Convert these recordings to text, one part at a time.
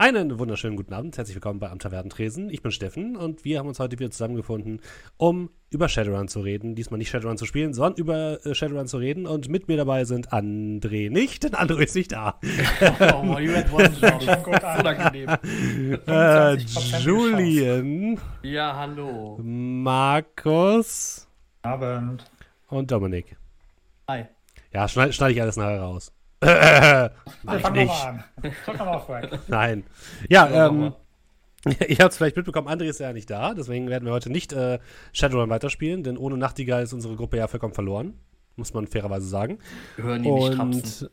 Einen wunderschönen guten Abend, herzlich willkommen bei Am Tavernentresen. Ich bin Steffen und wir haben uns heute wieder zusammengefunden, um über Shadowrun zu reden. Diesmal nicht Shadowrun zu spielen, sondern über Shadowrun zu reden. Und mit mir dabei sind André nicht, denn André ist nicht da. Oh, man, you had one job. Julian. Ja, hallo. Markus. Abend. Und Dominik. Hi. Ja, schneide ich alles nachher raus. Fang nicht. Fang mal an. Nein. Ja, ihr habt es vielleicht mitbekommen, André ist ja nicht da, deswegen werden wir heute nicht Shadowrun weiterspielen, denn ohne Nachtigall ist unsere Gruppe ja vollkommen verloren, muss man fairerweise sagen. Wir hören ihn nicht trapsen.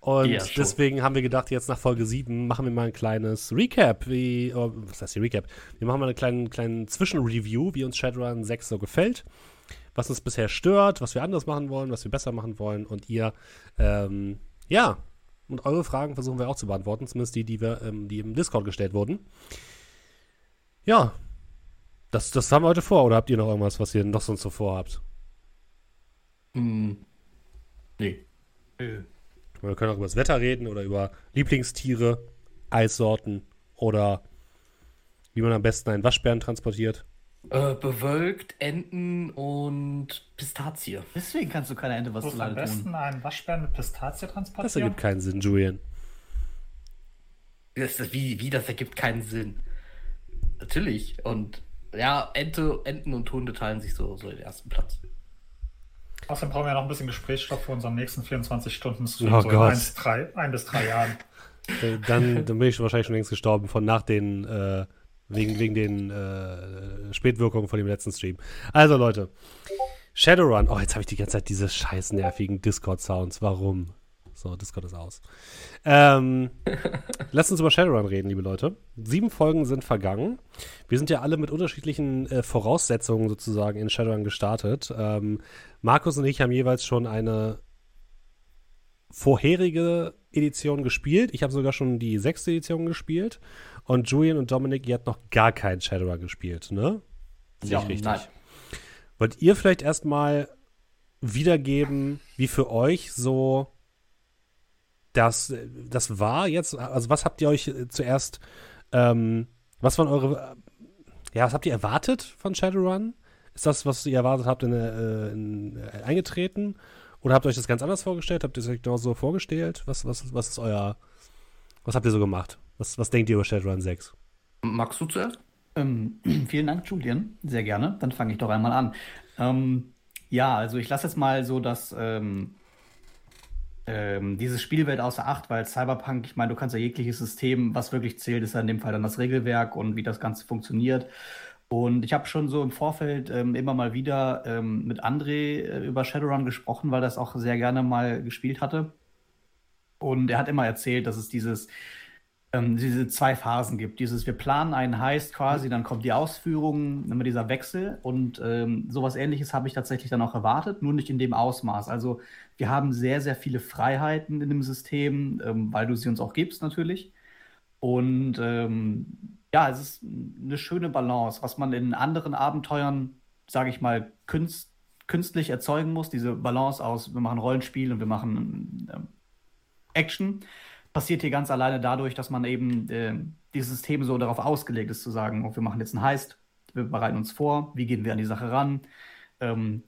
Und ja, deswegen haben wir gedacht, jetzt nach Folge 7 machen wir mal ein kleines Recap. Was heißt hier Recap? Wir machen mal einen kleinen Zwischenreview, wie uns Shadowrun 6 so gefällt. Was uns bisher stört, was wir anders machen wollen, was wir besser machen wollen. Und ihr, und eure Fragen versuchen wir auch zu beantworten. Zumindest die im Discord gestellt wurden. Ja, das haben wir heute vor. Oder habt ihr noch irgendwas, was ihr noch sonst so vorhabt? Nee. Wir können auch über das Wetter reden oder über Lieblingstiere, Eissorten oder wie man am besten einen Waschbären transportiert. Bewölkt, Enten und Pistazie. Deswegen kannst du keine Ente was zu lange tun. Am besten einen Waschbären mit Pistazie transportieren? Das ergibt keinen Sinn, Julian. Das ergibt keinen Sinn? Natürlich. Und ja, Enten und Hunde teilen sich so den ersten Platz. Außerdem brauchen wir ja noch ein bisschen Gesprächsstoff für unseren nächsten 24-Stunden-Stream. Oh so Gott. In ein bis drei Jahren. Dann bin ich wahrscheinlich schon längst gestorben wegen den Spätwirkungen von dem letzten Stream. Also Leute, Shadowrun. Oh, jetzt habe ich die ganze Zeit diese scheiß nervigen Discord-Sounds. Warum? So, Discord ist aus. Lasst uns über Shadowrun reden, liebe Leute. 7 Folgen sind vergangen. Wir sind ja alle mit unterschiedlichen Voraussetzungen sozusagen in Shadowrun gestartet. Markus und ich haben jeweils schon eine vorherige Edition gespielt. Ich habe sogar schon die 6. Edition gespielt. Und Julian und Dominik, ihr habt noch gar keinen Shadowrun gespielt, ne? Ja, richtig. Nein. Wollt ihr vielleicht erstmal wiedergeben, wie für euch so das war jetzt? Also was habt ihr euch zuerst, was habt ihr erwartet von Shadowrun? Ist das, was ihr erwartet habt, eingetreten? Oder habt ihr euch das ganz anders vorgestellt? Habt ihr es euch genauso vorgestellt? Was habt ihr so gemacht? Was denkt ihr über Shadowrun 6? Magst du zuerst? Vielen Dank, Julian. Sehr gerne. Dann fange ich doch einmal an. Also ich lasse jetzt mal so das dieses Spielwelt außer Acht, weil Cyberpunk, ich meine, du kannst ja jegliches System, was wirklich zählt, ist ja in dem Fall dann das Regelwerk und wie das Ganze funktioniert. Und ich habe schon so im Vorfeld immer mal wieder mit André über Shadowrun gesprochen, weil das auch sehr gerne mal gespielt hatte. Und er hat immer erzählt, dass es diese 2 Phasen gibt. Wir planen einen Heist quasi, dann kommt die Ausführung, immer dieser Wechsel und sowas Ähnliches habe ich tatsächlich dann auch erwartet, nur nicht in dem Ausmaß. Also wir haben sehr, sehr viele Freiheiten in dem System, weil du sie uns auch gibst natürlich. Und es ist eine schöne Balance, was man in anderen Abenteuern, sage ich mal, künstlich erzeugen muss. Diese Balance aus, wir machen Rollenspiel und wir machen Action. Passiert hier ganz alleine dadurch, dass man eben dieses System so darauf ausgelegt ist, zu sagen, oh, wir machen jetzt einen Heist, wir bereiten uns vor, wie gehen wir an die Sache ran,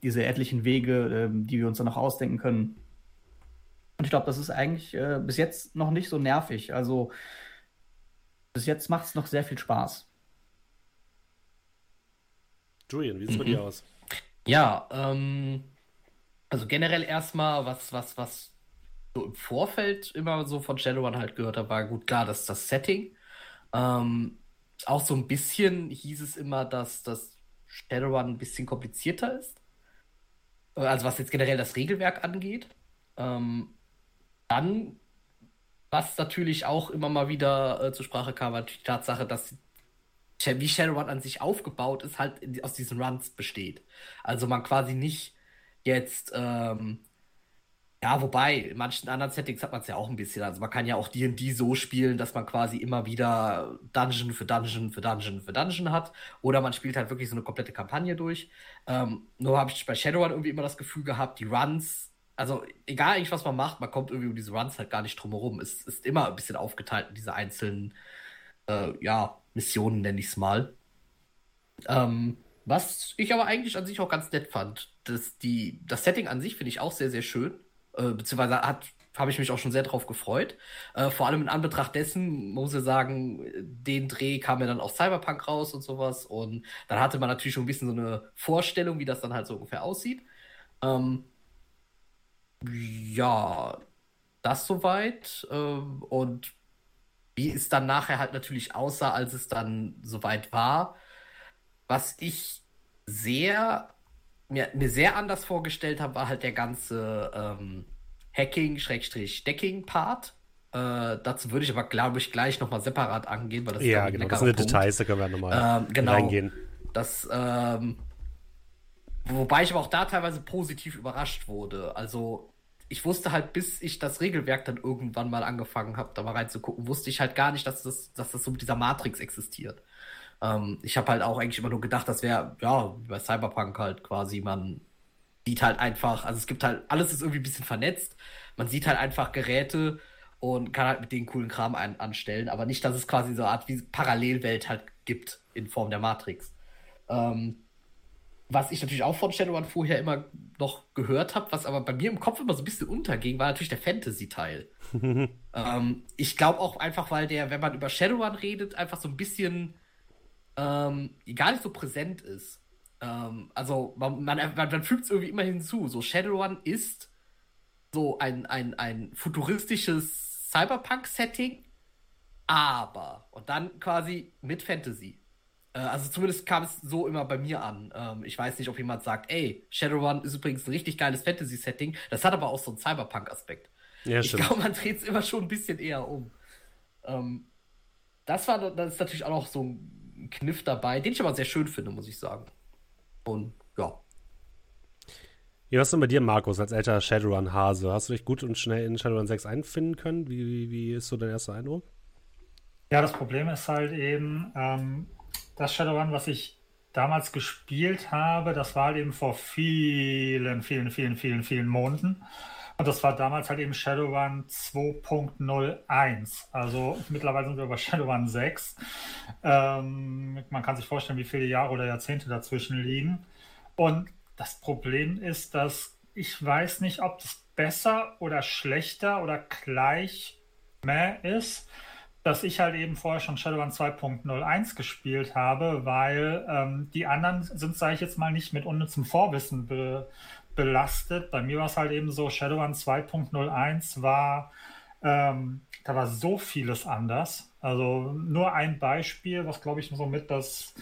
diese etlichen Wege, die wir uns dann noch ausdenken können. Und ich glaube, das ist eigentlich bis jetzt noch nicht so nervig. Also bis jetzt macht es noch sehr viel Spaß. Julian, wie sieht es bei dir aus? Ja, also generell erstmal, was im Vorfeld immer so von Shadowrun halt gehört habe, war gut, klar, das ist das Setting. Auch so ein bisschen hieß es immer, dass das Shadowrun ein bisschen komplizierter ist. Also was jetzt generell das Regelwerk angeht. Dann, was natürlich auch immer mal wieder zur Sprache kam, war die Tatsache, dass wie Shadowrun an sich aufgebaut ist, halt aus diesen Runs besteht. Also man quasi nicht jetzt wobei, in manchen anderen Settings hat man es ja auch ein bisschen. Also man kann ja auch D&D so spielen, dass man quasi immer wieder Dungeon für Dungeon für Dungeon für Dungeon hat. Oder man spielt halt wirklich so eine komplette Kampagne durch. Nur habe ich bei Shadowrun irgendwie immer das Gefühl gehabt, die Runs also egal eigentlich, was man macht, man kommt irgendwie um diese Runs halt gar nicht drum herum. Es ist immer ein bisschen aufgeteilt in diese einzelnen Missionen, nenne ich es mal. Was ich aber eigentlich an sich auch ganz nett fand. Das Setting an sich finde ich auch sehr, sehr schön. Beziehungsweise habe ich mich auch schon sehr drauf gefreut. Vor allem in Anbetracht dessen, muss ich sagen, den Dreh kam ja dann auch Cyberpunk raus und sowas. Und dann hatte man natürlich schon ein bisschen so eine Vorstellung, wie das dann halt so ungefähr aussieht. Ja, das soweit. Und wie es dann nachher halt natürlich aussah, als es dann soweit war. Was ich mir sehr anders vorgestellt habe, war halt der ganze Hacking-Decking-Part. Dazu würde ich aber, glaube ich, gleich nochmal separat angehen, weil das ist ja genau, das sind Details, da können wir nochmal reingehen. Das, wobei ich aber auch da teilweise positiv überrascht wurde. Also ich wusste halt, bis ich das Regelwerk dann irgendwann mal angefangen habe, da mal reinzugucken, wusste ich halt gar nicht, dass das so mit dieser Matrix existiert. Ich habe halt auch eigentlich immer nur gedacht, das wäre, ja, wie bei Cyberpunk halt quasi, man sieht halt einfach, also es gibt halt, alles ist irgendwie ein bisschen vernetzt, man sieht halt einfach Geräte und kann halt mit denen coolen Kram anstellen, aber nicht, dass es quasi so eine Art wie Parallelwelt halt gibt in Form der Matrix. Was ich natürlich auch von Shadowrun vorher immer noch gehört habe, was aber bei mir im Kopf immer so ein bisschen unterging, war natürlich der Fantasy-Teil. Ich glaube auch einfach, weil wenn man über Shadowrun redet, einfach so ein bisschen gar nicht so präsent ist. Also man fügt es irgendwie immer hinzu. So Shadowrun ist so ein futuristisches Cyberpunk-Setting, aber und dann quasi mit Fantasy. Also zumindest kam es so immer bei mir an. Ich weiß nicht, ob jemand sagt, ey, Shadowrun ist übrigens ein richtig geiles Fantasy-Setting. Das hat aber auch so einen Cyberpunk-Aspekt. Ja, ich glaube, man dreht es immer schon ein bisschen eher um. Das ist natürlich auch noch so ein Kniff dabei, den ich aber sehr schön finde, muss ich sagen. Und ja. Wie war es denn bei dir, Markus, als älterer Shadowrun-Hase? Hast du dich gut und schnell in Shadowrun 6 einfinden können? Wie ist so dein erster Eindruck? Ja, das Problem ist halt eben, das Shadowrun, was ich damals gespielt habe, das war halt eben vor vielen, vielen, vielen, vielen, vielen Monaten. Und das war damals halt eben Shadowrun 2.01. Also mittlerweile sind wir bei Shadowrun 6. Man kann sich vorstellen, wie viele Jahre oder Jahrzehnte dazwischen liegen. Und das Problem ist, dass ich weiß nicht, ob das besser oder schlechter oder gleich mehr ist, dass ich halt eben vorher schon Shadowrun 2.01 gespielt habe, weil die anderen sind, sage ich jetzt mal, nicht mit unnützem Vorwissen belastet. Bei mir war es halt eben so, Shadowrun 2.01 war, da war so vieles anders. Also nur ein Beispiel, was glaube ich so mit das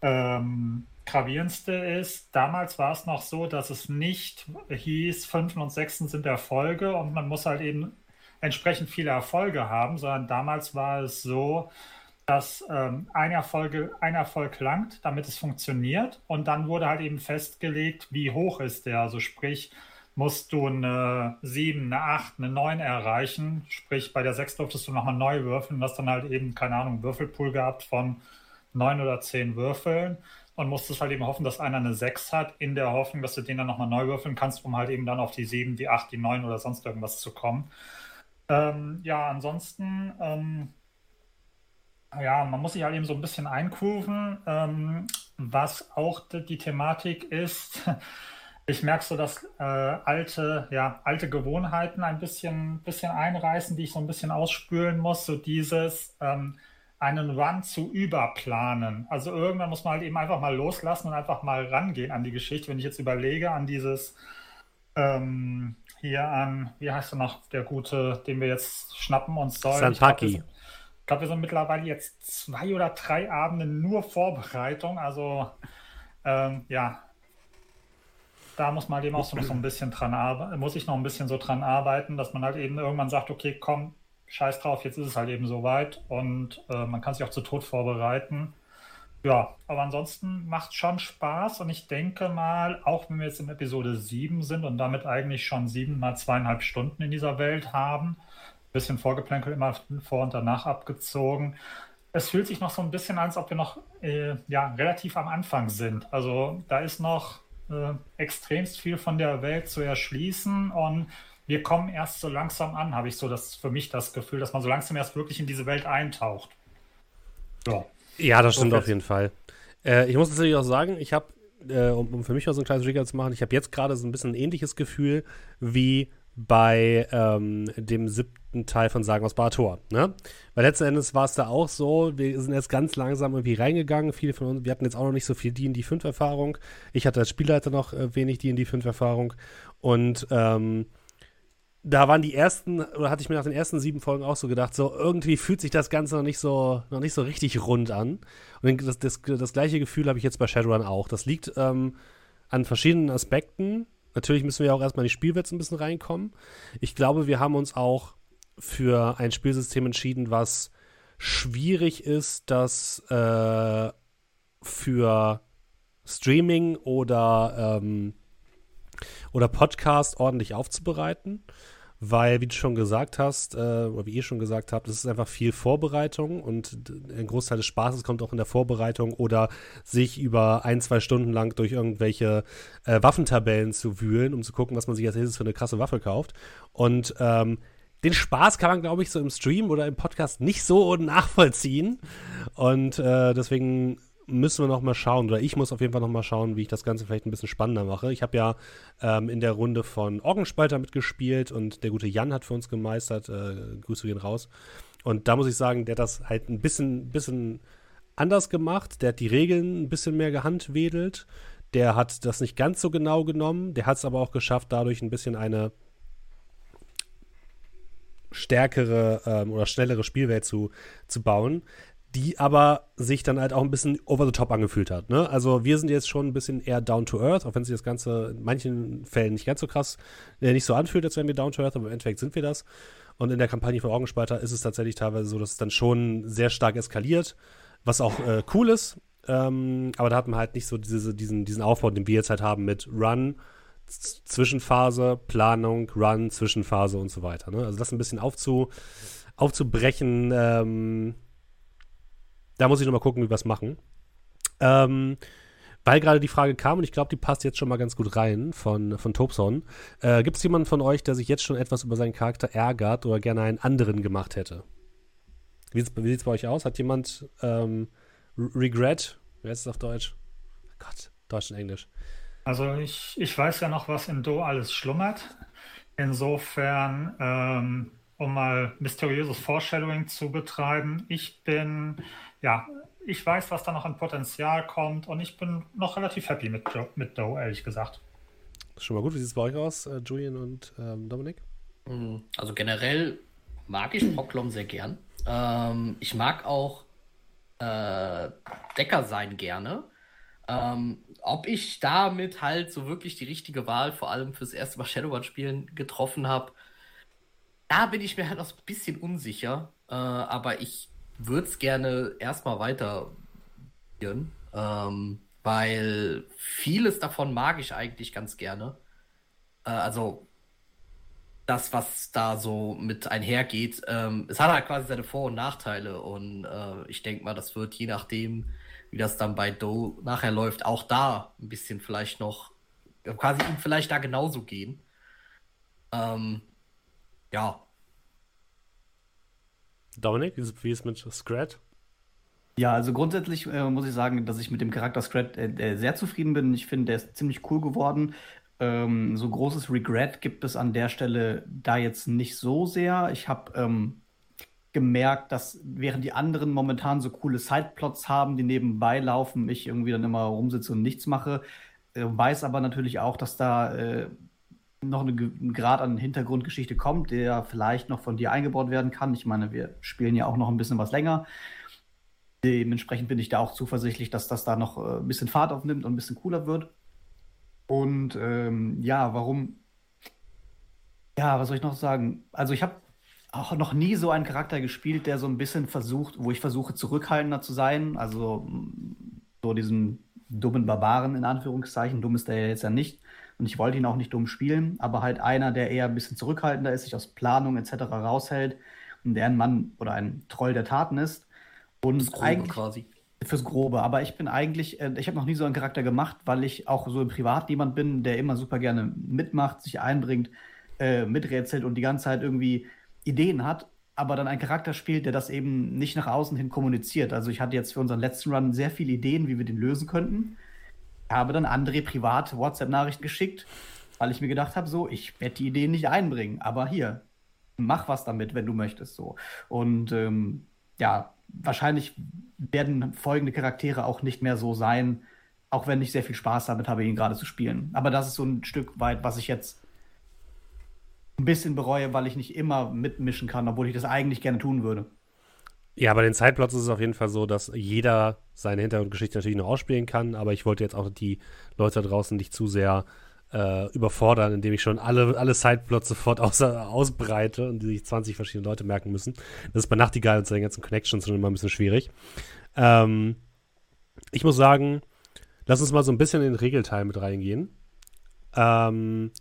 gravierendste ist. Damals war es noch so, dass es nicht hieß, 5 und 6 sind Erfolge und man muss halt eben entsprechend viele Erfolge haben, sondern damals war es so, dass ein Erfolg langt, damit es funktioniert. Und dann wurde halt eben festgelegt, wie hoch ist der. Also sprich, musst du eine 7, eine 8, eine 9 erreichen. Sprich, bei der 6 durftest du nochmal neu würfeln. Du hast dann halt eben, keine Ahnung, Würfelpool gehabt von 9 oder 10 Würfeln. Und musstest halt eben hoffen, dass einer eine 6 hat, in der Hoffnung, dass du den dann nochmal neu würfeln kannst, um halt eben dann auf die 7, die 8, die 9 oder sonst irgendwas zu kommen. Ansonsten... man muss sich halt eben so ein bisschen eingrooven, was auch die Thematik ist. Ich merke so, dass alte Gewohnheiten ein bisschen einreißen, die ich so ein bisschen ausspülen muss. So dieses einen Run zu überplanen. Also irgendwann muss man halt eben einfach mal loslassen und einfach mal rangehen an die Geschichte. Wenn ich jetzt überlege an dieses wie heißt er noch, der Gute, den wir jetzt schnappen uns sollen. Zanpaki. Ich glaube, wir sind mittlerweile jetzt 2 oder 3 Abende nur Vorbereitung. Also, da muss man halt eben auch so ein bisschen dran arbeiten, muss ich noch ein bisschen so dran arbeiten, dass man halt eben irgendwann sagt, okay, komm, scheiß drauf, jetzt ist es halt eben soweit und man kann sich auch zu Tod vorbereiten. Ja, aber ansonsten macht es schon Spaß und ich denke mal, auch wenn wir jetzt in Episode 7 sind und damit eigentlich schon 7 mal 2,5 Stunden in dieser Welt haben, bisschen Vorgeplänkel immer vor und danach abgezogen. Es fühlt sich noch so ein bisschen an, als ob wir noch relativ am Anfang sind. Also da ist noch extremst viel von der Welt zu erschließen und wir kommen erst so langsam an, habe ich so das für mich das Gefühl, dass man so langsam erst wirklich in diese Welt eintaucht. So. Ja, das stimmt auf jeden Fall. Ich muss natürlich auch sagen, ich habe, um für mich auch so ein kleines Trigger zu machen, ich habe jetzt gerade so ein bisschen ein ähnliches Gefühl wie bei dem 7. Teil von Sagen aus Barthor, ne? Weil letzten Endes war es da auch so, wir sind jetzt ganz langsam irgendwie reingegangen, viele von uns, wir hatten jetzt auch noch nicht so viel D&D 5 Erfahrung, ich hatte als Spielleiter noch wenig D&D 5 Erfahrung und da waren die ersten, oder hatte ich mir nach den ersten 7 Folgen auch so gedacht, so irgendwie fühlt sich das Ganze noch nicht so richtig rund an und das gleiche Gefühl habe ich jetzt bei Shadowrun auch, das liegt an verschiedenen Aspekten. Natürlich müssen wir auch erstmal in die Spielwelt ein bisschen reinkommen. Ich glaube, wir haben uns auch für ein Spielsystem entschieden, was schwierig ist, das für Streaming oder Podcast ordentlich aufzubereiten. Weil, wie du schon gesagt hast, oder wie ihr schon gesagt habt, es ist einfach viel Vorbereitung und ein Großteil des Spaßes kommt auch in der Vorbereitung oder sich über 1-2 Stunden lang durch irgendwelche Waffentabellen zu wühlen, um zu gucken, was man sich als nächstes für eine krasse Waffe kauft. Und den Spaß kann man, glaube ich, so im Stream oder im Podcast nicht so nachvollziehen. Und deswegen müssen wir noch mal schauen, oder ich muss auf jeden Fall noch mal schauen, wie ich das Ganze vielleicht ein bisschen spannender mache. Ich habe ja in der Runde von Orgenspalter mitgespielt und der gute Jan hat für uns gemeistert. Grüße gehen raus. Und da muss ich sagen, der hat das halt ein bisschen anders gemacht. Der hat die Regeln ein bisschen mehr gehandwedelt. Der hat das nicht ganz so genau genommen. Der hat es aber auch geschafft, dadurch ein bisschen eine stärkere oder schnellere Spielwelt zu bauen, die aber sich dann halt auch ein bisschen over the top angefühlt hat, ne? Also wir sind jetzt schon ein bisschen eher down to earth, auch wenn sich das Ganze in manchen Fällen nicht ganz so krass, nicht so anfühlt, als wären wir down to earth, aber im Endeffekt sind wir das. Und in der Kampagne von Orgenspalter ist es tatsächlich teilweise so, dass es dann schon sehr stark eskaliert, was auch cool ist. Aber da hat man halt nicht so diesen Aufbau, den wir jetzt halt haben mit Run, Zwischenphase, Planung, Run, Zwischenphase und so weiter, ne? Also das ein bisschen aufzubrechen, da muss ich nochmal gucken, wie wir es machen. Weil gerade die Frage kam, und ich glaube, die passt jetzt schon mal ganz gut rein, von Tobson. Gibt es jemanden von euch, der sich jetzt schon etwas über seinen Charakter ärgert oder gerne einen anderen gemacht hätte? Wie sieht es bei euch aus? Hat jemand Regret? Wer ist es auf Deutsch? Oh Gott, Deutsch und Englisch. Also ich weiß ja noch, was in Doe alles schlummert. Insofern, um mal mysteriöses Foreshadowing zu betreiben. Ich weiß, was da noch an Potenzial kommt und ich bin noch relativ happy mit Doe, ehrlich gesagt. Schon mal gut, wie sieht es bei euch aus, Julian und Dominik? Also generell mag ich Poklom sehr gern. Ich mag auch Decker sein gerne. Ob ich damit halt so wirklich die richtige Wahl, vor allem fürs erste Mal Shadowrun-Spielen, getroffen habe, da bin ich mir halt auch ein bisschen unsicher, aber ich würde es gerne erstmal weiter probieren, weil vieles davon mag ich eigentlich ganz gerne. Also das, was da so mit einhergeht, es hat halt quasi seine Vor- und Nachteile und ich denke mal, das wird je nachdem, wie das dann bei Doe nachher läuft, auch da ein bisschen vielleicht noch, quasi ihm vielleicht da genauso gehen. Ja. Dominik, wie ist es mit Scrat? Ja, also grundsätzlich muss ich sagen, dass ich mit dem Charakter Scrat sehr zufrieden bin. Ich finde, der ist ziemlich cool geworden. So großes Regret gibt es an der Stelle da jetzt nicht so sehr. Ich habe gemerkt, dass während die anderen momentan so coole Sideplots haben, die nebenbei laufen, ich irgendwie dann immer rumsitze und nichts mache. Weiß aber natürlich auch, dass da noch ein Grad an Hintergrundgeschichte kommt, der vielleicht noch von dir eingebaut werden kann. Ich meine, wir spielen ja auch noch ein bisschen was länger. Dementsprechend bin ich da auch zuversichtlich, dass das da noch ein bisschen Fahrt aufnimmt und ein bisschen cooler wird. Und warum? Ja, was soll ich noch sagen? Also ich habe auch noch nie so einen Charakter gespielt, der so ein bisschen versucht, wo ich versuche, zurückhaltender zu sein. Also so diesen dummen Barbaren in Anführungszeichen. Dumm ist der ja jetzt ja nicht. Und ich wollte ihn auch nicht dumm spielen, aber halt einer, der eher ein bisschen zurückhaltender ist, sich aus Planung etc. raushält und der ein Mann oder ein Troll der Taten ist. Und das Grobe eigentlich quasi. Fürs Grobe, aber ich bin eigentlich, ich habe noch nie so einen Charakter gemacht, weil ich auch so im Privat jemand bin, der immer super gerne mitmacht, sich einbringt, miträtselt und die ganze Zeit irgendwie Ideen hat, aber dann einen Charakter spielt, der das eben nicht nach außen hin kommuniziert. Also ich hatte jetzt für unseren letzten Run sehr viele Ideen, wie wir den lösen könnten. Habe dann André privat WhatsApp-Nachrichten geschickt, weil ich mir gedacht habe, so, ich werde die Ideen nicht einbringen, aber hier, mach was damit, wenn du möchtest, so. Und ja, wahrscheinlich werden folgende Charaktere auch nicht mehr so sein, auch wenn ich sehr viel Spaß damit habe, ihn gerade zu spielen. Aber das ist so ein Stück weit, was ich jetzt ein bisschen bereue, weil ich nicht immer mitmischen kann, obwohl ich das eigentlich gerne tun würde. Ja, bei den Sideplots ist es auf jeden Fall so, dass jeder seine Hintergrundgeschichte natürlich noch ausspielen kann, aber ich wollte jetzt auch die Leute da draußen nicht zu sehr überfordern, indem ich schon alle Sideplots sofort ausbreite und die sich 20 verschiedene Leute merken müssen. Das ist bei Nachtigall und seinen ganzen Connections schon immer ein bisschen schwierig. Ich muss sagen, lass uns mal so ein bisschen in den Regelteil mit reingehen. Und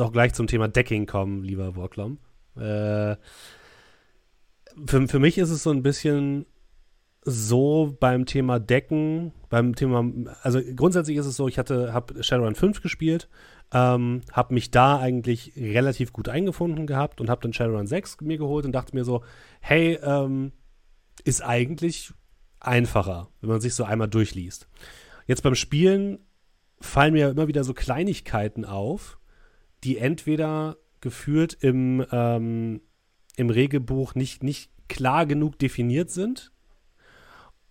auch gleich zum Thema Decking kommen, lieber Bocklum. Für mich ist es so ein bisschen so beim Thema Decken, also grundsätzlich ist es so, ich habe Shadowrun 5 gespielt, habe mich da eigentlich relativ gut eingefunden gehabt und habe dann Shadowrun 6 mir geholt und dachte mir so, hey, ist eigentlich einfacher, wenn man sich so einmal durchliest. Jetzt beim Spielen fallen mir immer wieder so Kleinigkeiten auf, die entweder gefühlt im Regelbuch nicht klar genug definiert sind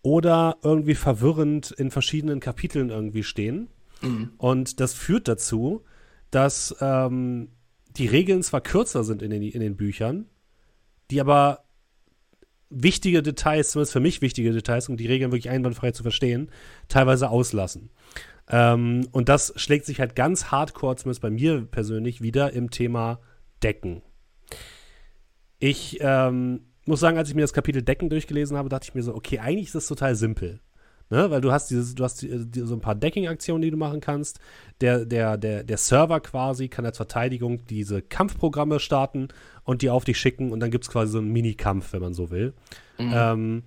oder irgendwie verwirrend in verschiedenen Kapiteln irgendwie stehen. Mhm. Und das führt dazu, dass die Regeln zwar kürzer sind in den Büchern, die aber wichtige Details, zumindest für mich wichtige Details, um die Regeln wirklich einwandfrei zu verstehen, teilweise auslassen. Und das schlägt sich halt ganz hardcore, zumindest bei mir persönlich, wieder im Thema Decken. Ich muss sagen, als ich mir das Kapitel Decken durchgelesen habe, dachte ich mir so, okay, eigentlich ist das total simpel. Ne? Weil du hast so ein paar Decking-Aktionen, die du machen kannst. Der Server quasi kann als Verteidigung diese Kampfprogramme starten und die auf dich schicken. Und dann gibt es quasi so einen Mini-Kampf, wenn man so will. Mhm.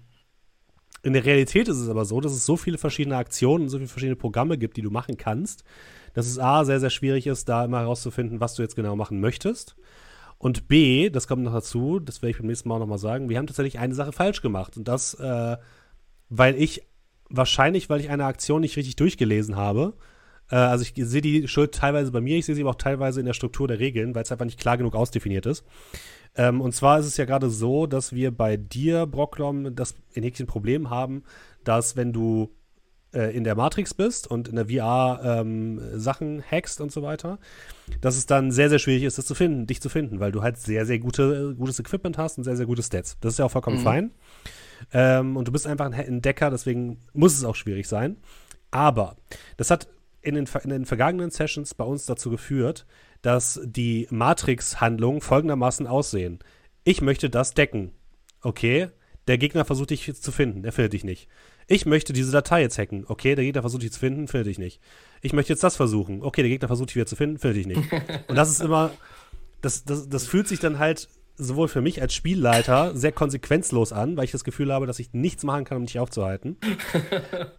In der Realität ist es aber so, dass es so viele verschiedene Aktionen und so viele verschiedene Programme gibt, die du machen kannst, dass es A, sehr, sehr schwierig ist, da immer herauszufinden, was du jetzt genau machen möchtest. Und B, das kommt noch dazu, das werde ich beim nächsten Mal auch noch mal sagen, wir haben tatsächlich eine Sache falsch gemacht. Und das, weil ich eine Aktion nicht richtig durchgelesen habe. Also ich sehe die Schuld teilweise bei mir, ich sehe sie aber auch teilweise in der Struktur der Regeln, weil es einfach nicht klar genug ausdefiniert ist. Und zwar ist es ja gerade so, dass wir bei dir, Bocklom, das in Häkchen Problem haben, dass wenn du in der Matrix bist und in der VR Sachen hackst und so weiter, dass es dann sehr, sehr schwierig ist, dich zu finden, weil du halt sehr, sehr gutes Equipment hast und sehr, sehr gute Stats. Das ist ja auch vollkommen fein. Und du bist einfach ein Decker, deswegen muss es auch schwierig sein. Aber das hat in den vergangenen Sessions bei uns dazu geführt, dass die Matrix-Handlungen folgendermaßen aussehen. Ich möchte das decken. Okay, der Gegner versucht dich jetzt zu finden, er findet dich nicht. Ich möchte diese Datei jetzt hacken. Okay, der Gegner versucht dich zu finden, findet dich nicht. Ich möchte jetzt das versuchen. Okay, der Gegner versucht dich wieder zu finden, findet dich nicht. Und das ist immer, das fühlt sich dann halt sowohl für mich als Spielleiter sehr konsequenzlos an, weil ich das Gefühl habe, dass ich nichts machen kann, um dich aufzuhalten.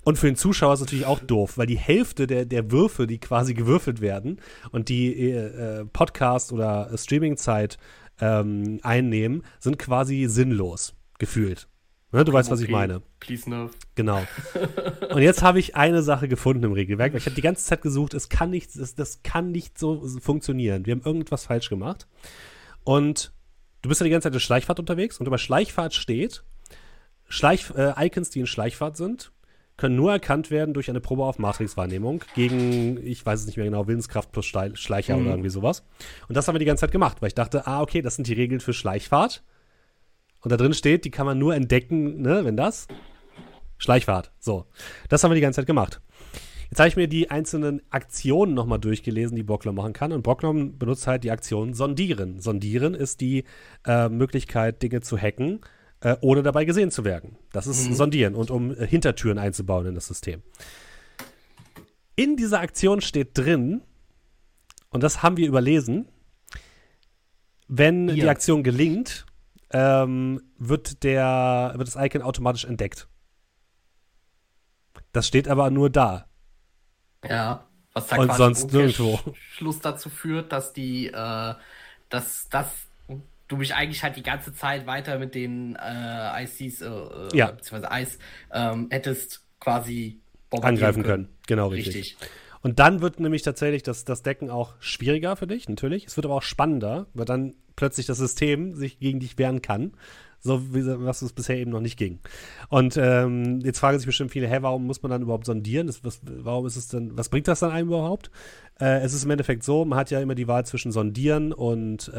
Und für den Zuschauer ist es natürlich auch doof, weil die Hälfte der Würfe, die quasi gewürfelt werden und die Podcast- oder Streamingzeit einnehmen, sind quasi sinnlos gefühlt. Ne, du weißt, was ich meine. Please nerf. Genau. Und jetzt habe ich eine Sache gefunden im Regelwerk, weil ich habe die ganze Zeit gesucht, das kann nicht so funktionieren. Wir haben irgendwas falsch gemacht. Und du bist ja die ganze Zeit in Schleichfahrt unterwegs und über Schleichfahrt steht, Icons, die in Schleichfahrt sind, können nur erkannt werden durch eine Probe auf Matrix-Wahrnehmung gegen, ich weiß es nicht mehr genau, Willenskraft plus Schleicher oder irgendwie sowas. Und das haben wir die ganze Zeit gemacht, weil ich dachte, okay, das sind die Regeln für Schleichfahrt. Und da drin steht, die kann man nur entdecken, ne, wenn das Schleichfahrt. So, das haben wir die ganze Zeit gemacht. Jetzt habe ich mir die einzelnen Aktionen nochmal durchgelesen, die Bocklum machen kann. Und Bocklum benutzt halt die Aktion Sondieren. Sondieren ist die Möglichkeit, Dinge zu hacken, ohne dabei gesehen zu werden. Das ist Sondieren und um Hintertüren einzubauen in das System. In dieser Aktion steht drin, und das haben wir überlesen, wenn die Aktion gelingt, wird das Icon automatisch entdeckt. Das steht aber nur da. Ja, was da und quasi sonst nirgendwo. Schluss dazu führt, dass die, dass du mich eigentlich halt die ganze Zeit weiter mit den ICs, ja, beziehungsweise Eis, hättest quasi angreifen können. Genau, richtig. Und dann wird nämlich tatsächlich das Decken auch schwieriger für dich, natürlich. Es wird aber auch spannender, weil dann plötzlich das System sich gegen dich wehren kann, so wie was es bisher eben noch nicht ging. Und jetzt fragen sich bestimmt viele, warum muss man dann überhaupt sondieren? Warum ist es denn, was bringt das dann einem überhaupt? Es ist im Endeffekt so, man hat ja immer die Wahl zwischen Sondieren und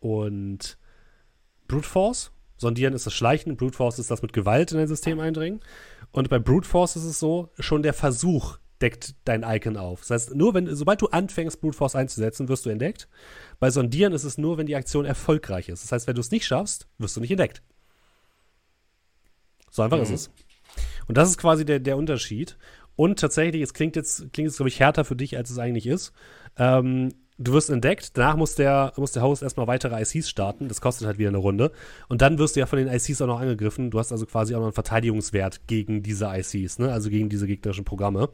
Brute Force. Sondieren ist das Schleichen, Brute Force ist das mit Gewalt in ein System eindringen. Und bei Brute Force ist es so, schon der Versuch deckt dein Icon auf. Das heißt, nur sobald du anfängst, Brute Force einzusetzen, wirst du entdeckt. Bei Sondieren ist es nur, wenn die Aktion erfolgreich ist. Das heißt, wenn du es nicht schaffst, wirst du nicht entdeckt. So einfach ist es. Und das ist quasi der Unterschied. Und tatsächlich, es klingt jetzt, glaube ich, härter für dich, als es eigentlich ist. Du wirst entdeckt, danach muss der Host erstmal weitere ICs starten, das kostet halt wieder eine Runde. Und dann wirst du ja von den ICs auch noch angegriffen. Du hast also quasi auch noch einen Verteidigungswert gegen diese ICs, ne? Also gegen diese gegnerischen Programme.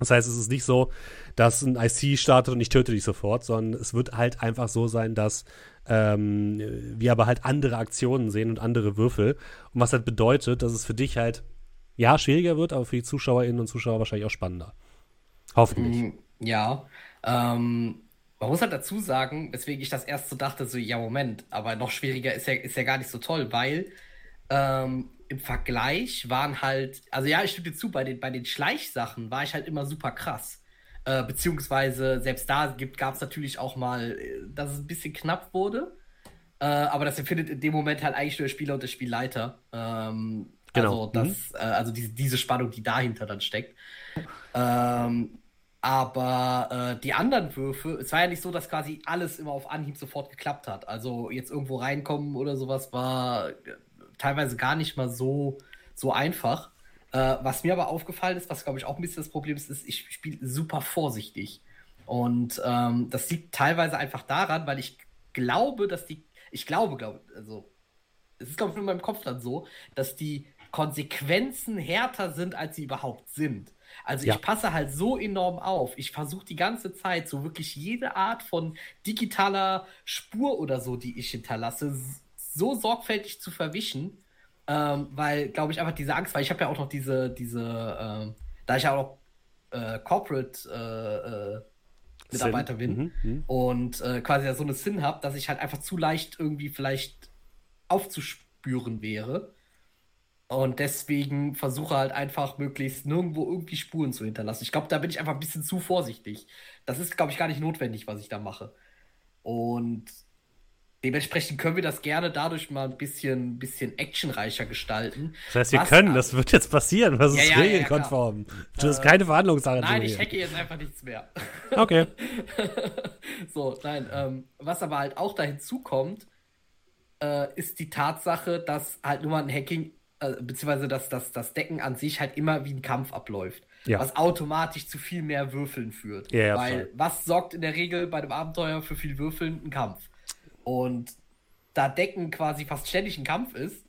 Das heißt, es ist nicht so, dass ein IC startet und ich töte dich sofort, sondern es wird halt einfach so sein, dass wir aber halt andere Aktionen sehen und andere Würfel. Und was halt bedeutet, dass es für dich halt, ja, schwieriger wird, aber für die ZuschauerInnen und Zuschauer wahrscheinlich auch spannender. Hoffentlich. Ja, man muss halt dazu sagen, weswegen ich das erst so dachte, so, ja, Moment, aber noch schwieriger ist ja gar nicht so toll, weil im Vergleich waren halt, also ja, ich stimme dir zu, bei den Schleichsachen war ich halt immer super krass. Beziehungsweise selbst da gab es natürlich auch mal, dass es ein bisschen knapp wurde, aber das empfindet in dem Moment halt eigentlich nur der Spieler und der Spielleiter. Genau. Also, diese Spannung, die dahinter dann steckt. Aber die anderen Würfe, es war ja nicht so, dass quasi alles immer auf Anhieb sofort geklappt hat. Also jetzt irgendwo reinkommen oder sowas war teilweise gar nicht mal so einfach. Was mir aber aufgefallen ist, was glaube ich auch ein bisschen das Problem ist, ich spiele super vorsichtig. Und das liegt teilweise einfach daran, weil ich glaube, dass also es ist glaube ich nur in meinem Kopf dann so, dass die Konsequenzen härter sind, als sie überhaupt sind. Also ich passe halt so enorm auf. Ich versuche die ganze Zeit so wirklich jede Art von digitaler Spur oder so, die ich hinterlasse, so sorgfältig zu verwischen, weil, glaube ich, einfach diese Angst, weil ich habe ja auch noch diese da ich ja auch noch Corporate Mitarbeiter bin und quasi so eine Sin habe, dass ich halt einfach zu leicht irgendwie vielleicht aufzuspüren wäre. Und deswegen versuche halt einfach möglichst nirgendwo irgendwie Spuren zu hinterlassen. Ich glaube, da bin ich einfach ein bisschen zu vorsichtig. Das ist, glaube ich, gar nicht notwendig, was ich da mache. Und dementsprechend können wir das gerne dadurch mal ein bisschen actionreicher gestalten. Das heißt, das wird jetzt passieren. Das ist regelkonform. Das ist keine Verhandlungssache. Nein, ich hacke jetzt einfach nichts mehr. Okay. So, nein. Was aber halt auch da hinzukommt, ist die Tatsache, dass halt nur mal ein Hacking beziehungsweise dass das Decken an sich halt immer wie ein Kampf abläuft. Ja. Was automatisch zu viel mehr Würfeln führt. Ja, weil was sorgt in der Regel bei einem Abenteuer für viel Würfeln? Ein Kampf. Und da Decken quasi fast ständig ein Kampf ist,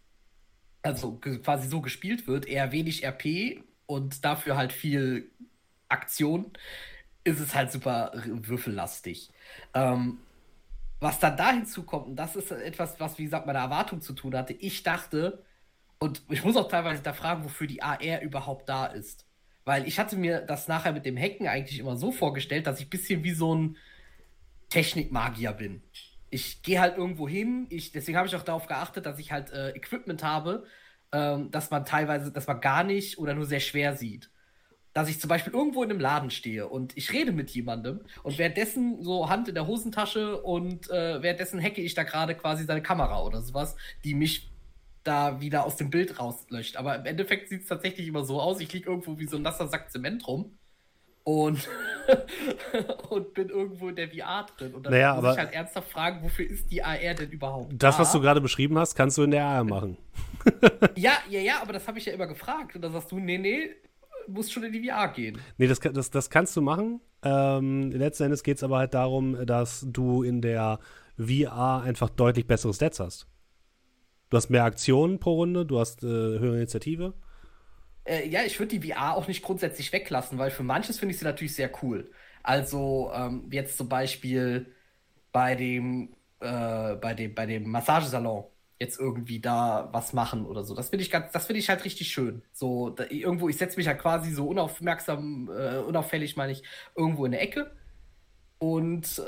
also quasi so gespielt wird, eher wenig RP und dafür halt viel Aktion, ist es halt super würfellastig. Was dann da hinzukommt, und das ist etwas, was wie gesagt meine Erwartung zu tun hatte, ich dachte, und ich muss auch teilweise da fragen, wofür die AR überhaupt da ist. Weil ich hatte mir das nachher mit dem Hacken eigentlich immer so vorgestellt, dass ich ein bisschen wie so ein Technikmagier bin. Ich gehe halt irgendwo hin, deswegen habe ich auch darauf geachtet, dass ich halt Equipment habe, dass man gar nicht oder nur sehr schwer sieht. Dass ich zum Beispiel irgendwo in einem Laden stehe und ich rede mit jemandem und währenddessen so Hand in der Hosentasche und währenddessen hacke ich da gerade quasi seine Kamera oder sowas, die mich da wieder aus dem Bild rauslöscht. Aber im Endeffekt sieht es tatsächlich immer so aus, ich liege irgendwo wie so ein nasser Sack Zement rum und bin irgendwo in der VR drin. Und dann muss ich halt ernsthaft fragen, wofür ist die AR denn überhaupt da? Was du gerade beschrieben hast, kannst du in der AR machen. Ja, aber das habe ich ja immer gefragt. Und dann sagst du, nee, musst schon in die VR gehen. Nee, das kannst du machen. Letzten Endes geht es aber halt darum, dass du in der VR einfach deutlich bessere Stats hast. Du hast mehr Aktionen pro Runde, du hast höhere Initiative. ja, ich würde die VR auch nicht grundsätzlich weglassen, weil für manches finde ich sie natürlich sehr cool. Also jetzt zum Beispiel bei dem Massagesalon jetzt irgendwie da was machen oder so. Das finde ich halt richtig schön. So da, irgendwo, ich setze mich halt quasi so unauffällig, irgendwo in der Ecke und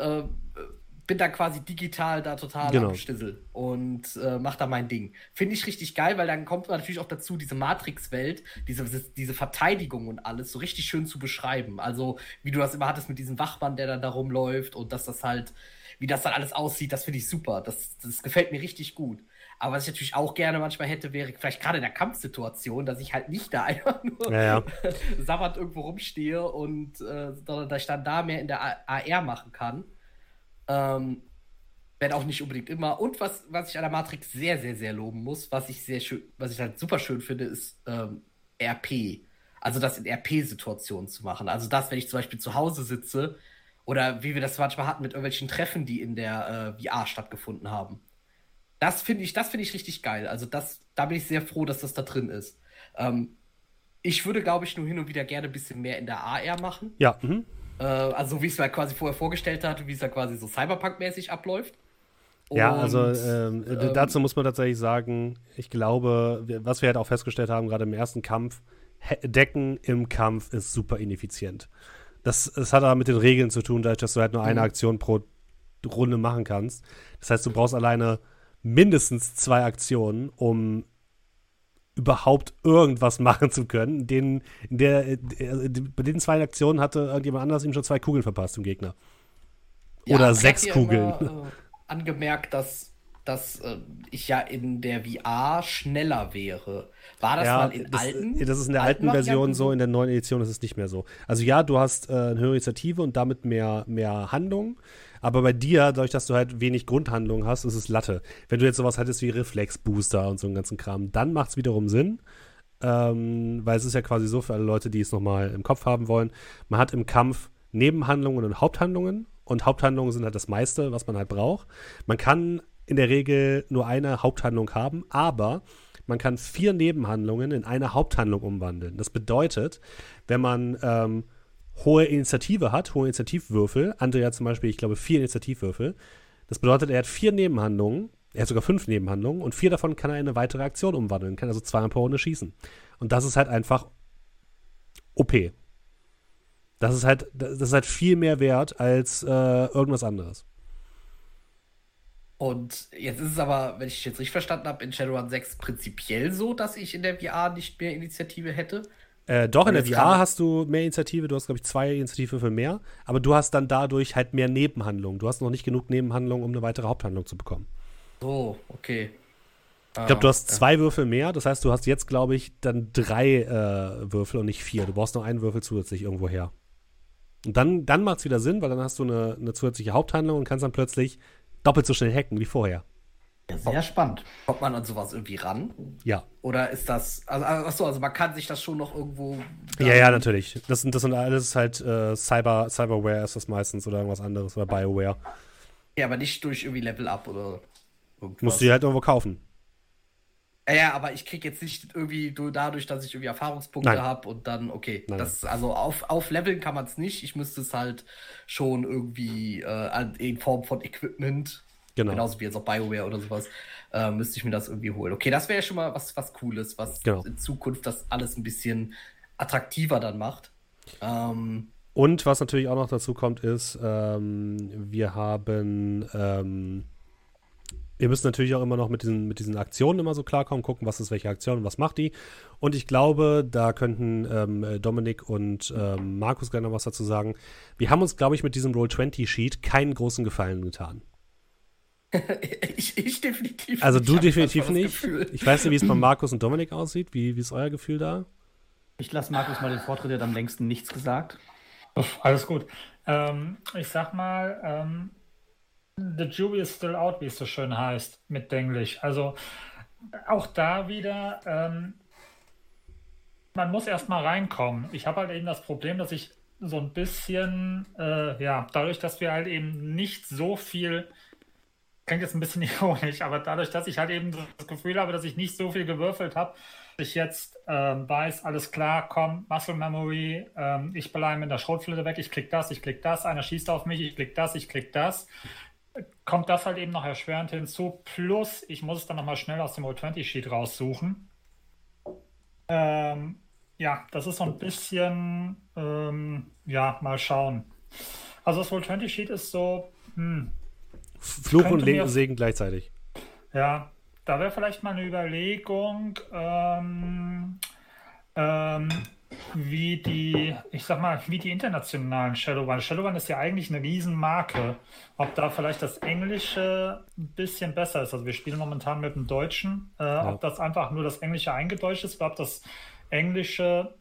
bin da quasi digital da total am Stissel und mach da mein Ding. Finde ich richtig geil, weil dann kommt natürlich auch dazu, diese Matrix-Welt, diese Verteidigung und alles so richtig schön zu beschreiben. Also, wie du das immer hattest mit diesem Wachmann, der dann da rumläuft und dass das halt, wie das dann alles aussieht, das finde ich super. Das gefällt mir richtig gut. Aber was ich natürlich auch gerne manchmal hätte, wäre vielleicht gerade in der Kampfsituation, dass ich halt nicht da einfach nur sabbernd irgendwo rumstehe und dass ich dann da mehr in der AR machen kann. Wenn auch nicht unbedingt immer. Und was ich an der Matrix sehr, sehr, sehr loben muss, was ich halt super schön finde, ist RP. Also das in RP-Situationen zu machen. Also das, wenn ich zum Beispiel zu Hause sitze oder wie wir das manchmal hatten mit irgendwelchen Treffen, die in der VR stattgefunden haben. Das finde ich richtig geil. Also da bin ich sehr froh, dass das da drin ist. Ich würde, glaube ich, nur hin und wieder gerne ein bisschen mehr in der AR machen. Ja, also wie ich es mir quasi vorher vorgestellt hatte, wie es da quasi so Cyberpunk-mäßig abläuft. Dazu muss man tatsächlich sagen, ich glaube, was wir halt auch festgestellt haben, gerade im ersten Kampf, Decken im Kampf ist super ineffizient. Das hat aber mit den Regeln zu tun, dass du halt nur eine Aktion pro Runde machen kannst. Das heißt, du brauchst alleine mindestens 2 Aktionen, um überhaupt irgendwas machen zu können. Bei den 2 Aktionen hatte irgendjemand anders ihm schon 2 Kugeln verpasst zum Gegner. Ja, oder 6 Kugeln. Ich habe angemerkt, dass ich ja in der VR schneller wäre. War das mal in alten? Das ist in der alten Version so, in der neuen Edition ist es nicht mehr so. Also ja, du hast eine höhere Initiative und damit mehr Handlung. Aber bei dir, dadurch, dass du halt wenig Grundhandlung hast, ist es Latte. Wenn du jetzt sowas hattest wie Reflexbooster und so einen ganzen Kram, dann macht es wiederum Sinn. Weil es ist ja quasi so für alle Leute, die es nochmal im Kopf haben wollen. Man hat im Kampf Nebenhandlungen und Haupthandlungen. Und Haupthandlungen sind halt das meiste, was man halt braucht. Man kann in der Regel nur eine Haupthandlung haben, aber man kann 4 Nebenhandlungen in eine Haupthandlung umwandeln. Das bedeutet, wenn man hohe Initiative hat, hohe Initiativwürfel. André hat zum Beispiel, ich glaube, 4 Initiativwürfel. Das bedeutet, er hat 4 Nebenhandlungen, er hat sogar 5 Nebenhandlungen und 4 davon kann er in eine weitere Aktion umwandeln, kann also 2 pro Runde schießen. Und das ist halt einfach OP. Das ist halt viel mehr wert als irgendwas anderes. Und jetzt ist es aber, wenn ich jetzt richtig verstanden habe, in Shadowrun 6 prinzipiell so, dass ich in der VR nicht mehr Initiative hätte. Doch, in der VR hast du mehr Initiative, du hast, glaube ich, 2 Initiative für mehr, aber du hast dann dadurch halt mehr Nebenhandlungen. Du hast noch nicht genug Nebenhandlungen, um eine weitere Haupthandlung zu bekommen. Oh, okay. Ich glaube, du hast 2 Würfel mehr, das heißt, du hast jetzt, glaube ich, dann 3 Würfel und nicht 4. Du brauchst noch einen Würfel zusätzlich irgendwo her. Und dann macht es wieder Sinn, weil dann hast du eine zusätzliche Haupthandlung und kannst dann plötzlich doppelt so schnell hacken wie vorher. Ja, sehr spannend. Kommt man an sowas irgendwie ran? Ja. Oder ist das, also man kann sich das schon noch irgendwo... Ja, natürlich. Das sind alles halt Cyberware ist das meistens oder irgendwas anderes oder Bioware. Ja, aber nicht durch irgendwie Level Up oder irgendwas. Musst du die halt irgendwo kaufen. Ja, aber ich krieg jetzt nicht irgendwie dadurch, dass ich irgendwie Erfahrungspunkte habe und dann, okay. Nein. Das, also auf Leveln kann man es nicht. Ich müsste es halt schon irgendwie in Form von Equipment... Genau. Genauso wie jetzt auch BioWare oder sowas, müsste ich mir das irgendwie holen. Okay, das wäre ja schon mal was Cooles, was in Zukunft das alles ein bisschen attraktiver dann macht. Und was natürlich auch noch dazu kommt, ist, wir haben, wir müssen natürlich auch immer noch mit diesen Aktionen immer so klarkommen, gucken, was ist welche Aktion und was macht die. Und ich glaube, da könnten Dominik und Markus gerne was dazu sagen. Wir haben uns, glaube ich, mit diesem Roll20-Sheet keinen großen Gefallen getan. Ich definitiv nicht. Also du definitiv nicht. Ich weiß nicht, wie es bei Markus und Dominik aussieht. Wie ist euer Gefühl da? Ich lasse Markus mal den Vortritt, der hat am längsten nichts gesagt. Alles gut. Ich sag mal, the jury is still out, wie es so schön heißt, mit Englisch. Also auch da wieder, man muss erst mal reinkommen. Ich habe halt eben das Problem, dass ich so ein bisschen, dadurch, dass wir halt eben nicht so viel klingt jetzt ein bisschen ironisch, aber dadurch, dass ich halt eben das Gefühl habe, dass ich nicht so viel gewürfelt habe, ich jetzt weiß, alles klar, komm, Muscle Memory, ich bleibe mit der Schrotflinte weg, ich klicke das, einer schießt auf mich, ich klicke das, kommt das halt eben noch erschwerend hinzu, plus ich muss es dann nochmal schnell aus dem O20-Sheet raussuchen. Ja, das ist so ein bisschen, ja, mal schauen. Also das O20-Sheet ist so, Fluch und Segen gleichzeitig. Ja, da wäre vielleicht mal eine Überlegung, wie die internationalen Shadowrun. Shadowrun ist ja eigentlich eine Riesenmarke. Ob da vielleicht das Englische ein bisschen besser ist. Also wir spielen momentan mit dem Deutschen. Ob das einfach nur das Englische eingedeutscht ist oder ob das Englische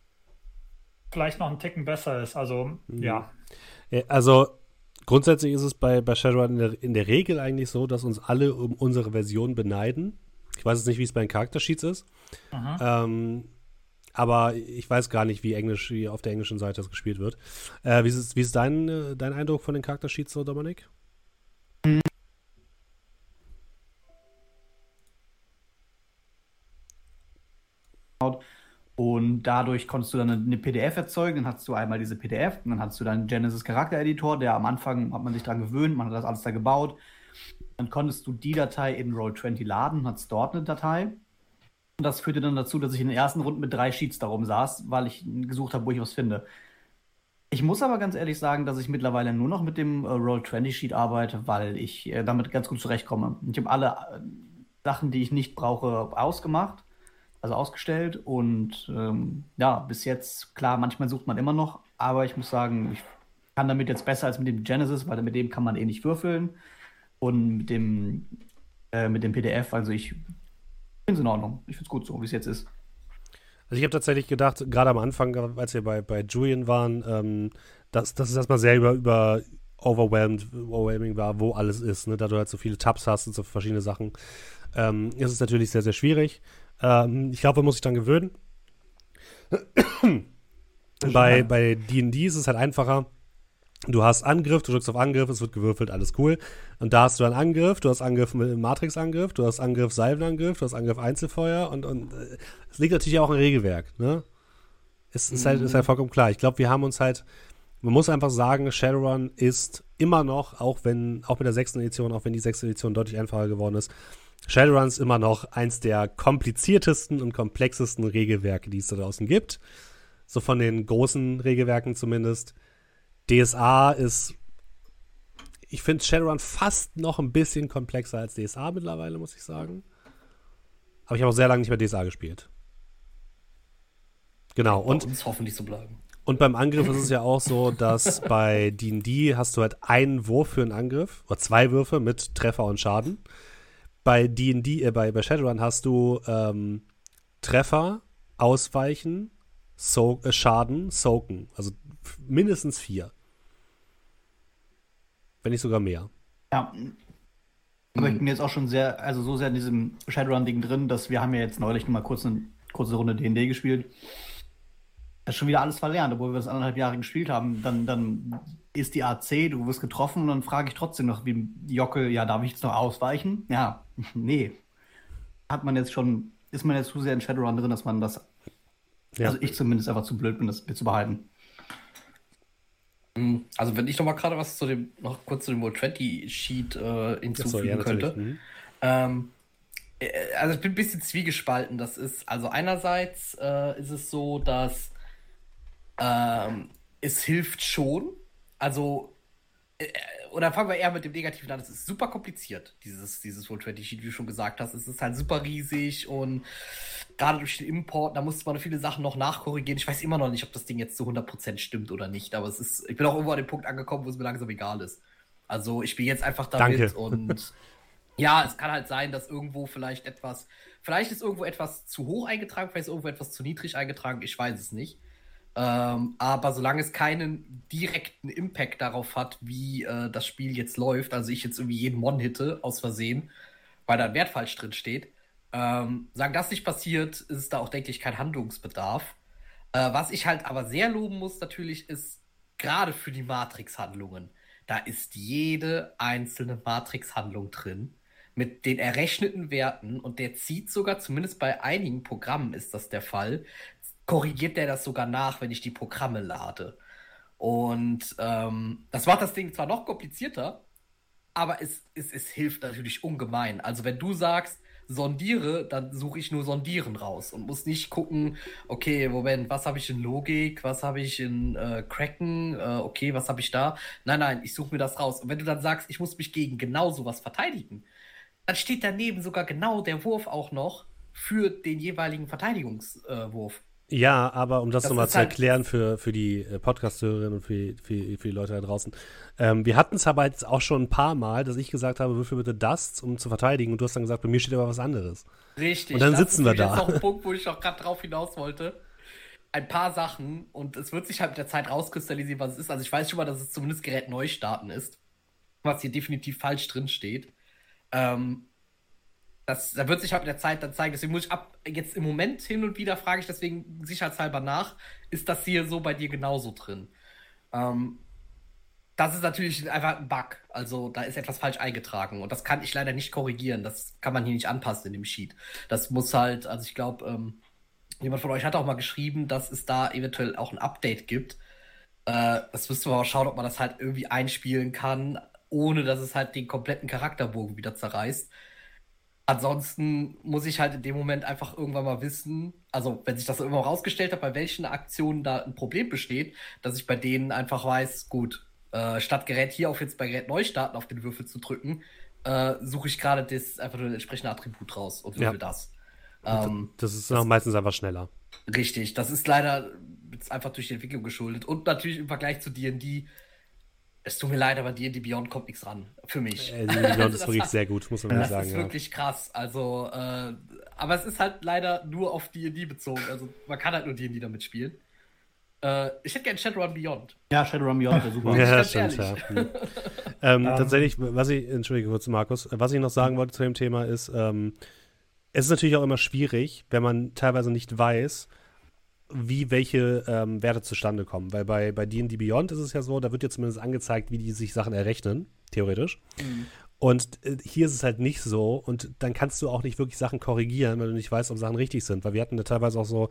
vielleicht noch einen Ticken besser ist. Also, ja. Also grundsätzlich ist es bei Shadowrun in der Regel eigentlich so, dass uns alle um unsere Version beneiden. Ich weiß jetzt nicht, wie es bei den Charaktersheets ist. Aber ich weiß gar nicht, wie auf der englischen Seite das gespielt wird. Wie ist dein Eindruck von den Charaktersheets so, Dominik? Und dadurch konntest du dann eine PDF erzeugen, dann hattest du einmal diese PDF, und dann hattest du deinen Genesis-Charakter-Editor, der am Anfang hat man sich dran gewöhnt, man hat das alles da gebaut. Dann konntest du die Datei in Roll20 laden und hattest dort eine Datei. Und das führte dann dazu, dass ich in den ersten Runden mit 3 Sheets darum saß, weil ich gesucht habe, wo ich was finde. Ich muss aber ganz ehrlich sagen, dass ich mittlerweile nur noch mit dem Roll20-Sheet arbeite, weil ich damit ganz gut zurechtkomme. Ich habe alle Sachen, die ich nicht brauche, ausgestellt. Und ja, bis jetzt, klar, manchmal sucht man immer noch. Aber ich muss sagen, ich kann damit jetzt besser als mit dem Genesis, weil mit dem kann man eh nicht würfeln. Und mit dem PDF, also ich... Ich finde es in Ordnung. Ich finde es gut so, wie es jetzt ist. Also ich habe tatsächlich gedacht, gerade am Anfang, als wir bei Julian waren, dass es erstmal sehr overwhelming war, wo alles ist. Ne? Da du halt so viele Tabs hast und so verschiedene Sachen. Ist es natürlich sehr, sehr schwierig. Ich glaube, man muss sich dran gewöhnen. Bei D&D ist es halt einfacher. Du hast Angriff, du drückst auf Angriff, es wird gewürfelt, alles cool. Und da hast du dann Angriff, du hast Angriff mit Matrix-Angriff, du hast Angriff Salvenangriff, du hast Angriff Einzelfeuer und es liegt natürlich auch im Regelwerk, ne? Ist halt vollkommen klar. Ich glaube, wir haben uns halt, man muss einfach sagen, Shadowrun ist immer noch, auch mit der 6. Edition, auch wenn die 6. Edition deutlich einfacher geworden ist, Shadowrun ist immer noch eins der kompliziertesten und komplexesten Regelwerke, die es da draußen gibt. So von den großen Regelwerken zumindest. DSA ist, ich finde Shadowrun fast noch ein bisschen komplexer als DSA mittlerweile, muss ich sagen. Aber ich habe auch sehr lange nicht mehr DSA gespielt. Genau. Und um es hoffentlich zu bleiben. Und beim Angriff ist es ja auch so, dass bei D&D hast du halt einen Wurf für einen Angriff oder 2 Würfe mit Treffer und Schaden. Bei D&D, bei Shadowrun hast du Treffer, Ausweichen, Schaden, Soaken. Also mindestens 4. Wenn nicht sogar mehr. Ja. Aber ich bin jetzt auch schon so sehr in diesem Shadowrun-Ding drin, dass wir haben ja jetzt neulich nochmal kurz eine kurze Runde D&D gespielt. Das ist schon wieder alles verlernt, obwohl wir das 1,5 Jahre gespielt haben. Dann ist die AC, du wirst getroffen und dann frage ich trotzdem noch wie Jockel, ja, darf ich jetzt noch ausweichen? Ja, nee. Ist man jetzt zu sehr in Shadowrun drin, dass man das, also ich zumindest einfach zu blöd bin, das zu behalten. Also wenn ich noch mal gerade was noch kurz zu dem O20-Sheet hinzufügen könnte. Also ich bin ein bisschen zwiegespalten. Das ist, also einerseits ist es so, dass es hilft schon. Also oder fangen wir eher mit dem Negativen an. Es ist super kompliziert, dieses O20-Sheet, wie du schon gesagt hast. Es ist halt super riesig und gerade durch den Import, da musste man viele Sachen noch nachkorrigieren. Ich weiß immer noch nicht, ob das Ding jetzt zu 100% stimmt oder nicht, aber ich bin auch irgendwo an den Punkt angekommen, wo es mir langsam egal ist. Also ich spiele jetzt einfach damit. Danke. Und ja, es kann halt sein, dass irgendwo vielleicht ist irgendwo etwas zu hoch eingetragen, vielleicht ist irgendwo etwas zu niedrig eingetragen, ich weiß es nicht. Aber solange es keinen direkten Impact darauf hat, wie das Spiel jetzt läuft, also ich jetzt irgendwie jeden Mon hitte, aus Versehen, weil da ein Wert falsch drin steht, solange das nicht passiert, ist da auch, denke ich, kein Handlungsbedarf. Was ich halt aber sehr loben muss natürlich, ist gerade für die Matrix-Handlungen. Da ist jede einzelne Matrix-Handlung drin. mit den errechneten Werten, und der zieht sogar, zumindest bei einigen Programmen ist das der Fall, korrigiert der das sogar nach, wenn ich die Programme lade. Und das macht das Ding zwar noch komplizierter, aber es hilft natürlich ungemein. Also wenn du sagst, sondiere, dann suche ich nur Sondieren raus und muss nicht gucken, okay, Moment, was habe ich in Logik, was habe ich in Cracken, okay, was habe ich da? Nein, ich suche mir das raus. Und wenn du dann sagst, ich muss mich gegen genau sowas verteidigen, dann steht daneben sogar genau der Wurf auch noch für den jeweiligen Verteidigungswurf. Ja, aber um das nochmal zu erklären für die Podcast-Hörerinnen und für die Leute da draußen. Wir hatten es aber jetzt auch schon ein paar Mal, dass ich gesagt habe, würfel bitte das, um zu verteidigen. Und du hast dann gesagt, bei mir steht aber was anderes. Richtig. Und dann sitzen wir da. Das ist auch ein Punkt, wo ich auch gerade drauf hinaus wollte. Ein paar Sachen. Und es wird sich halt mit der Zeit rauskristallisieren, was es ist. Also ich weiß schon mal, dass es zumindest Gerät neu starten ist. Was hier definitiv falsch drin steht. Da wird sich halt mit der Zeit dann zeigen, deswegen muss ich jetzt im Moment hin und wieder, frage ich deswegen sicherheitshalber nach, ist das hier so bei dir genauso drin? Das ist natürlich einfach ein Bug, also da ist etwas falsch eingetragen und das kann ich leider nicht korrigieren, das kann man hier nicht anpassen in dem Sheet. Das muss halt, also ich glaube, jemand von euch hat auch mal geschrieben, dass es da eventuell auch ein Update gibt. Das müsste man mal schauen, ob man das halt irgendwie einspielen kann, ohne dass es halt den kompletten Charakterbogen wieder zerreißt. Ansonsten muss ich halt in dem Moment einfach irgendwann mal wissen, also wenn sich das immer rausgestellt hat, bei welchen Aktionen da ein Problem besteht, dass ich bei denen einfach weiß, gut, statt Gerät hier auf jetzt bei Gerät neu starten, auf den Würfel zu drücken, suche ich gerade das einfach nur das entsprechende Attribut raus und würfel das. Das ist auch meistens einfach schneller. Richtig, das ist leider jetzt einfach durch die Entwicklung geschuldet und natürlich im Vergleich zu D&D. Es tut mir leid, aber D&D Beyond kommt nichts ran. Für mich. D&D Beyond ist wirklich sehr gut, muss man wirklich sagen. Das ist wirklich krass. Also, aber es ist halt leider nur auf D&D bezogen. Also, man kann halt nur D&D damit spielen. Ich hätte gerne Shadowrun Beyond. Ja, Shadowrun Beyond wäre super. Ja, stimmt, ja. Tatsächlich, entschuldige kurz, Markus, was ich noch sagen wollte zu dem Thema ist, es ist natürlich auch immer schwierig, wenn man teilweise nicht weiß, wie welche Werte zustande kommen. Weil bei D&D Beyond ist es ja so, da wird ja zumindest angezeigt, wie die sich Sachen errechnen, theoretisch. Mhm. Und hier ist es halt nicht so. Und dann kannst du auch nicht wirklich Sachen korrigieren, weil du nicht weißt, ob Sachen richtig sind. Weil wir hatten da teilweise auch so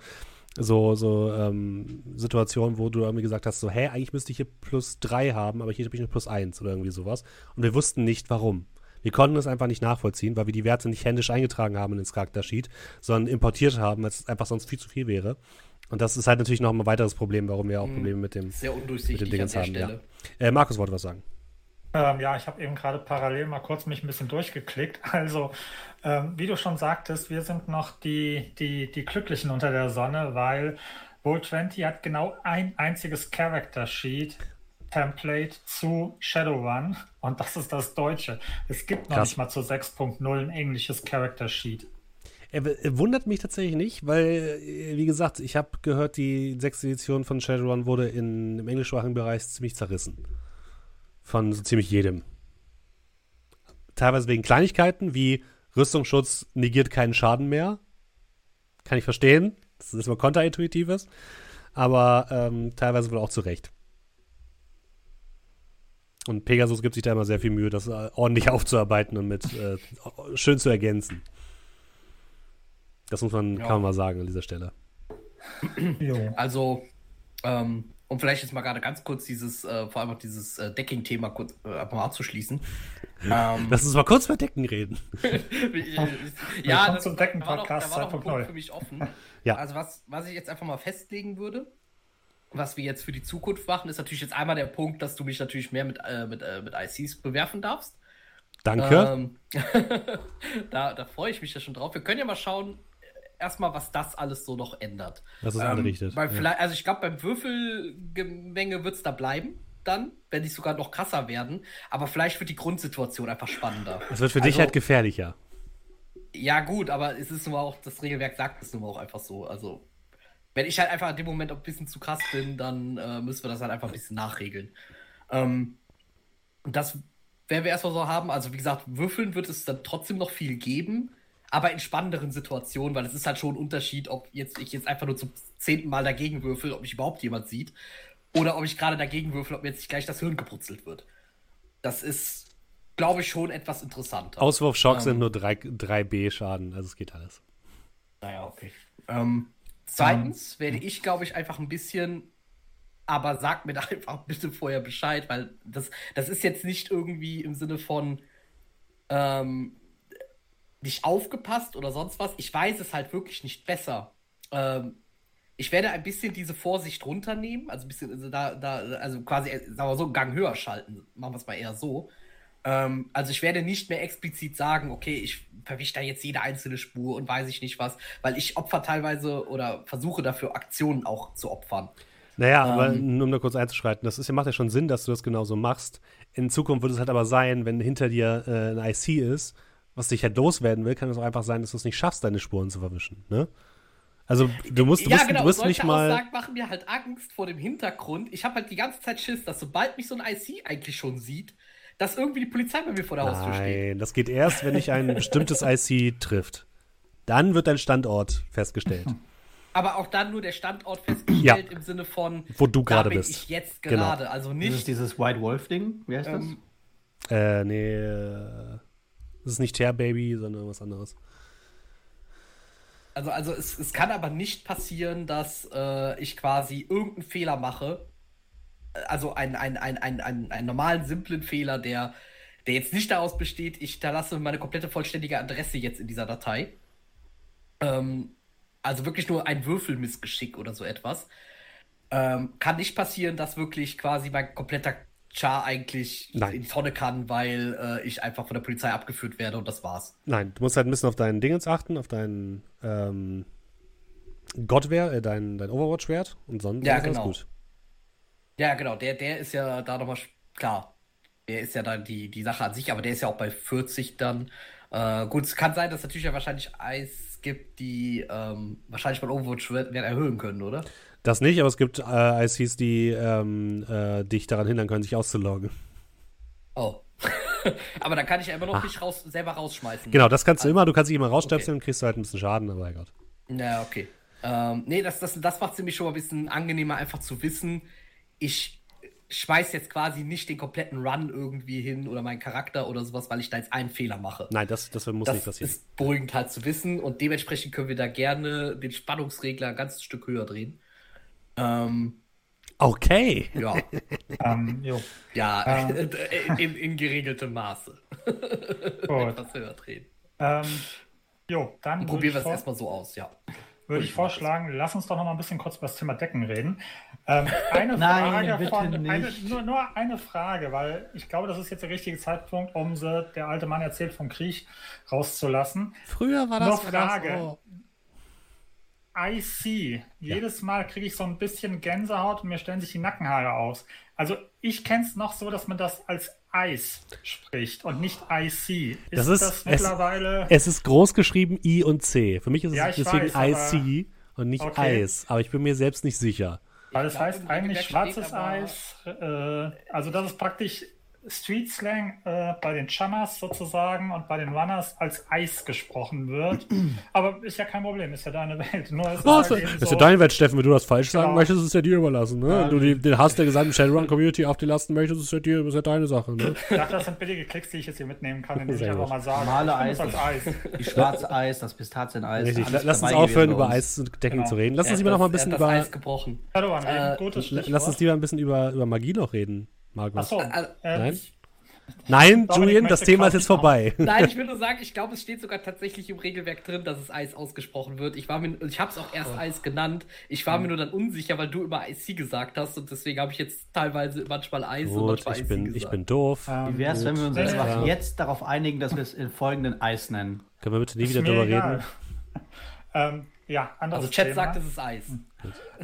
Situationen, wo du irgendwie gesagt hast, so, hä, eigentlich müsste ich hier +3 haben, aber hier habe ich nur +1 oder irgendwie sowas. Und wir wussten nicht, warum. Wir konnten das einfach nicht nachvollziehen, weil wir die Werte nicht händisch eingetragen haben ins Charaktersheet, sondern importiert haben, weil es einfach sonst viel zu viel wäre. Und das ist halt natürlich noch ein weiteres Problem, warum wir auch Probleme mit dem Dingens haben. Ja. Markus wollte was sagen. Ich habe eben gerade parallel mal kurz mich ein bisschen durchgeklickt. Also, wie du schon sagtest, wir sind noch die Glücklichen unter der Sonne, weil Roll20 hat genau ein einziges Character-Sheet-Template zu Shadowrun. Und das ist das Deutsche. Es gibt noch nicht mal zu 6.0 ein englisches Character-Sheet. Wundert mich tatsächlich nicht, weil, wie gesagt, ich habe gehört, die 6. Edition von Shadowrun wurde im englischsprachigen Bereich ziemlich zerrissen. Von so ziemlich jedem. Teilweise wegen Kleinigkeiten, wie Rüstungsschutz negiert keinen Schaden mehr. Kann ich verstehen, dass das mal konterintuitiv ist. Aber teilweise wohl auch zu Recht. Und Pegasus gibt sich da immer sehr viel Mühe, das ordentlich aufzuarbeiten und mit schön zu ergänzen. Das muss man, kann man mal sagen an dieser Stelle. Also, um vielleicht jetzt mal gerade ganz kurz dieses, vor allem auch dieses Decking-Thema kurz mal abzuschließen. Lass uns mal kurz über Decken reden. Ja, das zum Decken-Podcast war noch ein Punkt für mich offen. Ja. Also was ich jetzt einfach mal festlegen würde, was wir jetzt für die Zukunft machen, ist natürlich jetzt einmal der Punkt, dass du mich natürlich mehr mit ICs bewerfen darfst. Danke. Da freue ich mich ja schon drauf. Wir können ja mal schauen, erstmal, was das alles so noch ändert. Was es anrichtet. Also ich glaube, beim Würfelgemenge wird es da bleiben dann, wenn die sogar noch krasser werden. Aber vielleicht wird die Grundsituation einfach spannender. Es wird für dich halt gefährlicher. Ja gut, aber es ist nun mal auch, das Regelwerk sagt es nun mal auch einfach so. Also wenn ich halt einfach in dem Moment auch ein bisschen zu krass bin, dann müssen wir das halt einfach ein bisschen nachregeln. Das werden wir erstmal so haben, also wie gesagt, würfeln wird es dann trotzdem noch viel geben, aber in spannenderen Situationen, weil es ist halt schon ein Unterschied, ob ich jetzt einfach nur zum 10. Mal dagegen würfel, ob mich überhaupt jemand sieht, oder ob ich gerade dagegen würfel, ob mir jetzt nicht gleich das Hirn gebrutzelt wird. Das ist glaube ich, schon etwas interessanter. Auswurfschock sind nur 3B Schaden, also es geht alles. Naja, okay. Zweitens werde ich, glaube ich, einfach ein bisschen, aber sag mir da einfach bitte vorher Bescheid, weil das ist jetzt nicht irgendwie im Sinne von nicht aufgepasst oder sonst was. Ich weiß es halt wirklich nicht besser. Ich werde ein bisschen diese Vorsicht runternehmen, also ein bisschen, also also quasi, sagen wir mal so, einen Gang höher schalten. Machen wir es mal eher so. Also ich werde nicht mehr explizit sagen, okay, ich verwische da jetzt jede einzelne Spur und weiß ich nicht was, weil ich opfer teilweise oder versuche dafür Aktionen auch zu opfern. Naja, aber um da kurz einzuschreiten, das macht ja schon Sinn, dass du das genauso machst. In Zukunft wird es halt aber sein, wenn hinter dir ein IC ist, was dich halt loswerden will, kann es auch einfach sein, dass du es nicht schaffst, deine Spuren zu verwischen, ne? Also du musst nicht mal. Aussagen machen mir halt Angst vor dem Hintergrund. Ich habe halt die ganze Zeit Schiss, dass sobald mich so ein IC eigentlich schon sieht, dass irgendwie die Polizei bei mir vor der Haustür steht. Nein, das geht erst, wenn ich ein bestimmtes IC trifft. Dann wird dein Standort festgestellt. Aber auch dann nur der Standort festgestellt im Sinne von, wo du gerade bist. Ich jetzt gerade, genau. Also nicht. Das ist dieses White Wolf-Ding, wie heißt das? Nee, das ist nicht Tear Baby, sondern was anderes. Also es kann aber nicht passieren, dass ich quasi irgendeinen Fehler mache. Also einen normalen, simplen Fehler, der jetzt nicht daraus besteht, ich hinterlasse meine komplette vollständige Adresse jetzt in dieser Datei. Also wirklich nur ein Würfelmissgeschick oder so etwas. Kann nicht passieren, dass wirklich quasi mein kompletter Char eigentlich in die Tonne kann, weil ich einfach von der Polizei abgeführt werde und das war's. Nein, du musst halt ein bisschen auf deinen Dingens achten, auf deinen Godwehr, dein Overwatch-Wert und sonst ist das gut. Ja, genau, der ist ja da nochmal, klar, der ist ja dann die Sache an sich, aber der ist ja auch bei 40 dann. Gut, es kann sein, dass es natürlich ja wahrscheinlich Eis gibt, die wahrscheinlich von Overwatch-Wert erhöhen können, oder? Das nicht, aber es gibt ICs, die dich daran hindern können, sich auszuloggen. Oh. Aber dann kann ich ja immer noch mich selber rausschmeißen. Genau, das kannst du immer. Du kannst dich immer rausstöpseln und kriegst halt ein bisschen Schaden, aber egal. Ja, okay. Nee, das macht es nämlich schon mal ein bisschen angenehmer, einfach zu wissen, ich schmeiß jetzt quasi nicht den kompletten Run irgendwie hin oder meinen Charakter oder sowas, weil ich da jetzt einen Fehler mache. Nein, das muss nicht passieren. Das ist beruhigend halt zu wissen und dementsprechend können wir da gerne den Spannungsregler ein ganzes Stück höher drehen. Okay. Ja. Ja, in geregeltem Maße. Etwas höher drehen. Dann probieren wir es erstmal so aus, ja. Würde ich vorschlagen, lass uns doch noch mal ein bisschen kurz über das Thema Decken reden. Eine Frage, weil ich glaube, das ist jetzt der richtige Zeitpunkt, um der alte Mann erzählt vom Krieg rauszulassen. Früher war das noch Frage. IC. Jedes Mal kriege ich so ein bisschen Gänsehaut und mir stellen sich die Nackenhaare aus. Also ich kenne es noch so, dass man das als Eis spricht und nicht IC. Das ist mittlerweile. Es ist groß geschrieben I und C. Für mich ist es deswegen weiß, IC und nicht Eis. Aber ich bin mir selbst nicht sicher. Weil das heißt eigentlich schwarzes Eis. Also das ist praktisch Street Slang bei den Chamas sozusagen und bei den Runners als Eis gesprochen wird. Aber ist ja kein Problem, ist ja deine Welt. Nur ist ja deine Welt, Steffen, wenn du das falsch sagen möchtest, ist ja dir überlassen. Ne? Wenn du den Hass der gesamten Shadowrun-Community auf die Lasten möchtest, ist ja deine Sache. Ne? Ich dachte, das sind billige Klicks, die ich jetzt hier mitnehmen kann, indem ich einfach mal sage, normale Eis, die schwarze Eis, das Pistazien-Eis. Richtig, lass uns aufhören, über Eis und Decken zu reden. Lass uns lieber noch mal ein bisschen über Eis gebrochen. Lass uns lieber ein bisschen über Magie noch reden. Markus. So, Nein, Julian, das Thema ist jetzt vorbei. Nein, ich will nur sagen, ich glaube, es steht sogar tatsächlich im Regelwerk drin, dass es Eis ausgesprochen wird. Ich habe es auch erst Eis genannt. Ich war mir nur dann unsicher, weil du immer IC gesagt hast und deswegen habe ich jetzt teilweise manchmal Eis und manchmal IC gesagt. Ich bin doof. Wie wäre es, wenn wir uns einfach jetzt darauf einigen, dass wir es in folgenden Eis nennen? Können wir bitte nie wieder drüber reden? Also Chat sagt, es ist Eis.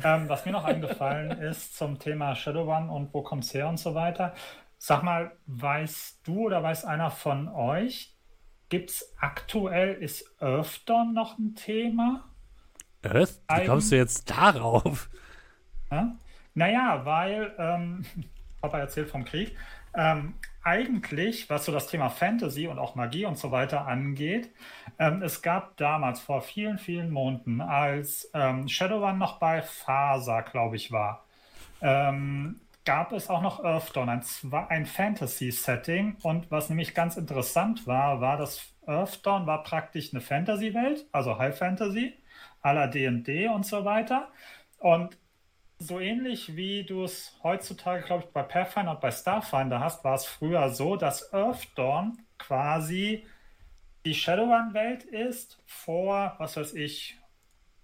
Was mir noch eingefallen ist zum Thema Shadowrun und wo kommt's her und so weiter. Sag mal, weißt du oder weiß einer von euch, gibt's aktuell, ist Earthdawn noch ein Thema? Wie kommst du jetzt darauf? Ja? Naja, weil, Papa erzählt vom Krieg, eigentlich, was so das Thema Fantasy und auch Magie und so weiter angeht, es gab damals vor vielen, vielen Monaten, als Shadowrun noch bei FASA, glaube ich, war, gab es auch noch Earthdawn, ein Fantasy-Setting. Und was nämlich ganz interessant war, war, dass Earthdawn war praktisch eine Fantasy-Welt, also High Fantasy, à la D&D und so weiter. Und so ähnlich wie du es heutzutage, glaube ich, bei Pathfinder und bei Starfinder hast, war es früher so, dass Earthdawn quasi die Shadowrun-Welt ist vor, was weiß ich,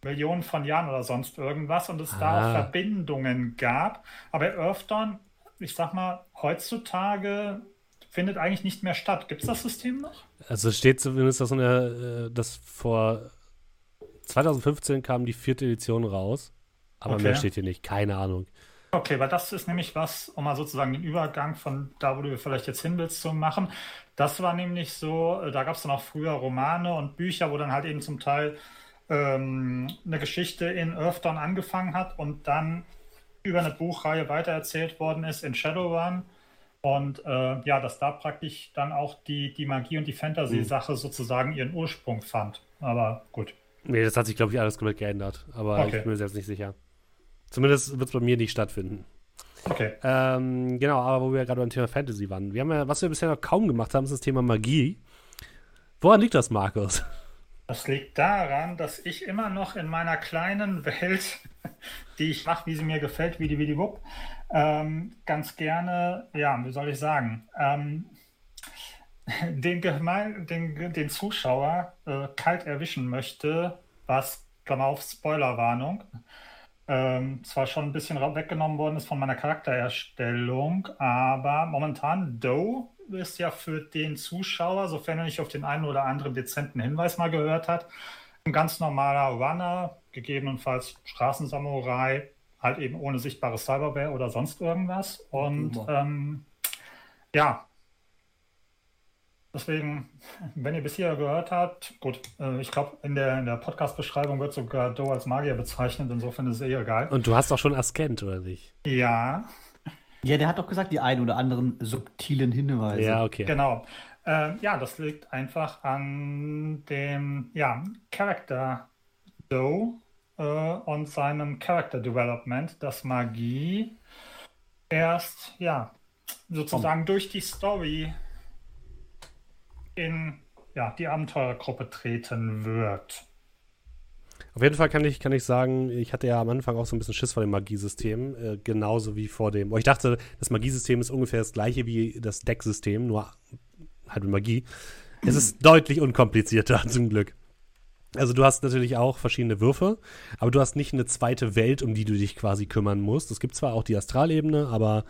Millionen von Jahren oder sonst irgendwas und es da Verbindungen gab. Aber Earthdawn, ich sag mal, heutzutage findet eigentlich nicht mehr statt. Gibt es das System noch? Also steht zumindest, dass vor 2015 kam die 4. Edition raus, aber okay, mehr steht hier nicht. Keine Ahnung. Okay, weil das ist nämlich was, um mal sozusagen den Übergang von da, wo du vielleicht jetzt hin willst, zu machen. Das war nämlich so, da gab es dann auch früher Romane und Bücher, wo dann halt eben zum Teil eine Geschichte in Earthdawn angefangen hat und dann über eine Buchreihe weitererzählt worden ist in Shadowrun. Und ja, dass da praktisch dann auch die Magie und die Fantasy-Sache sozusagen ihren Ursprung fand. Aber gut. Nee, das hat sich, glaube ich, alles komplett geändert. Aber okay, ich bin mir selbst nicht sicher. Zumindest wird es bei mir nicht stattfinden. Okay. Genau, aber wo wir ja gerade beim Thema Fantasy waren. Wir haben ja, was wir bisher noch kaum gemacht haben, ist das Thema Magie. Woran liegt das, Markus? Das liegt daran, dass ich immer noch in meiner kleinen Welt, die ich mache, wie sie mir gefällt, wie die Wupp, ganz gerne, ja, wie soll ich sagen, den Zuschauer kalt erwischen möchte, was, Klammer auf, Spoilerwarnung, zwar schon ein bisschen weggenommen worden ist von meiner Charaktererstellung, aber momentan Doe ist ja für den Zuschauer, sofern er nicht auf den einen oder anderen dezenten Hinweis mal gehört hat, ein ganz normaler Runner, gegebenenfalls Straßensamurai, halt eben ohne sichtbares Cyberware oder sonst irgendwas. Und ja, deswegen, wenn ihr bis hier gehört habt, gut, ich glaube, in der Podcast-Beschreibung wird sogar Doe als Magier bezeichnet, insofern ist es eh egal. Und du hast doch schon Askent, oder nicht? Ja. Ja, der hat doch gesagt, die einen oder anderen subtilen Hinweise. Ja, okay. Genau. Ja, das liegt einfach an dem, ja, Charakter Doe und seinem Character Development, dass Magie erst, ja, sozusagen durch die Story in, ja, die Abenteurergruppe treten wird. Auf jeden Fall kann ich sagen, ich hatte ja am Anfang auch so ein bisschen Schiss vor dem Magiesystem, genauso wie vor dem. Ich dachte, das Magiesystem ist ungefähr das gleiche wie das Decksystem, nur halt mit Magie. Es ist deutlich unkomplizierter, zum Glück. Also du hast natürlich auch verschiedene Würfe, aber du hast nicht eine zweite Welt, um die du dich quasi kümmern musst. Es gibt zwar auch die Astralebene, aber